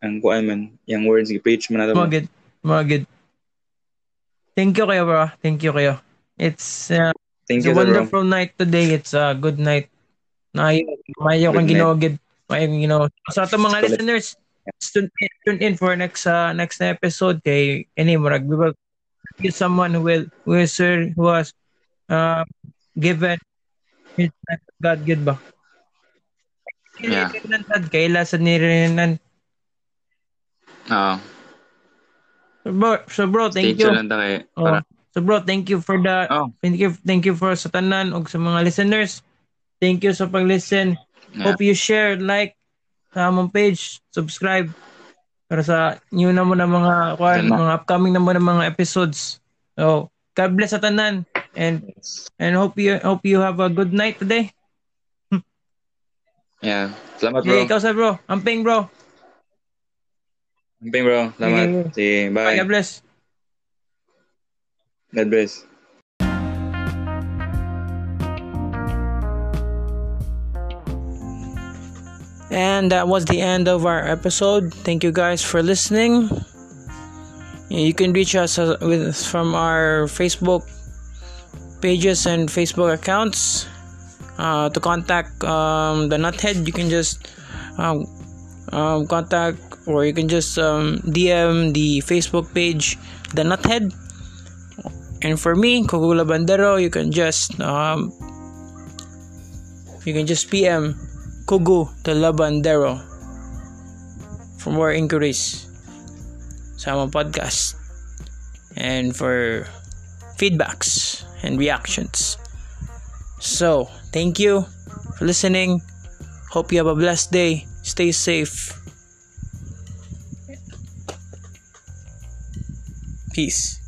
ang kuan man. Yung words, i-preach man nato. Mga good. Mga good. Thank you kayo, bro. Thank you kayo. It's, uh, Thank it's you a wonderful bro. Night today. It's a good night. Mayaw kang ginawagid. Mayaw kang ginawagid. So, ito mga listeners. Tune in, tune in for next uh, next episode kay any murag we will get someone who will who is sir who was uh, given his life to God. Good ba? Yeah. Kaila sa ni Renan. Oo. So bro, so bro thank you. Oh. So bro, thank you for the oh. thank you thank you for sa tanan og sa mga listeners. Thank you sa pag-listen. Yeah. Hope you share, like sa among page, subscribe para sa new na mo na mga kwan, mga upcoming na mo na mga episodes. So, God bless sa tanan and and hope you hope you have a good night today. Yeah, salamat bro. Hey, ikaw sa bro, amping bro. Amping bro, salamat. See, bye. Bye, God bless. God bless. And that was the end of our episode. Thank you guys for listening. You can reach us with, from our Facebook pages and Facebook accounts. Uh, to contact um, the Nuthead, you can just uh, um, contact or you can just um, D M the Facebook page, the Nuthead. And for me, Kugo Dalabandero, you can just um, you can just P M. Kugo Dalabandero for more inquiries sa among podcast and for feedbacks and reactions. So, thank you for listening. Hope you have a blessed day. Stay safe. Peace.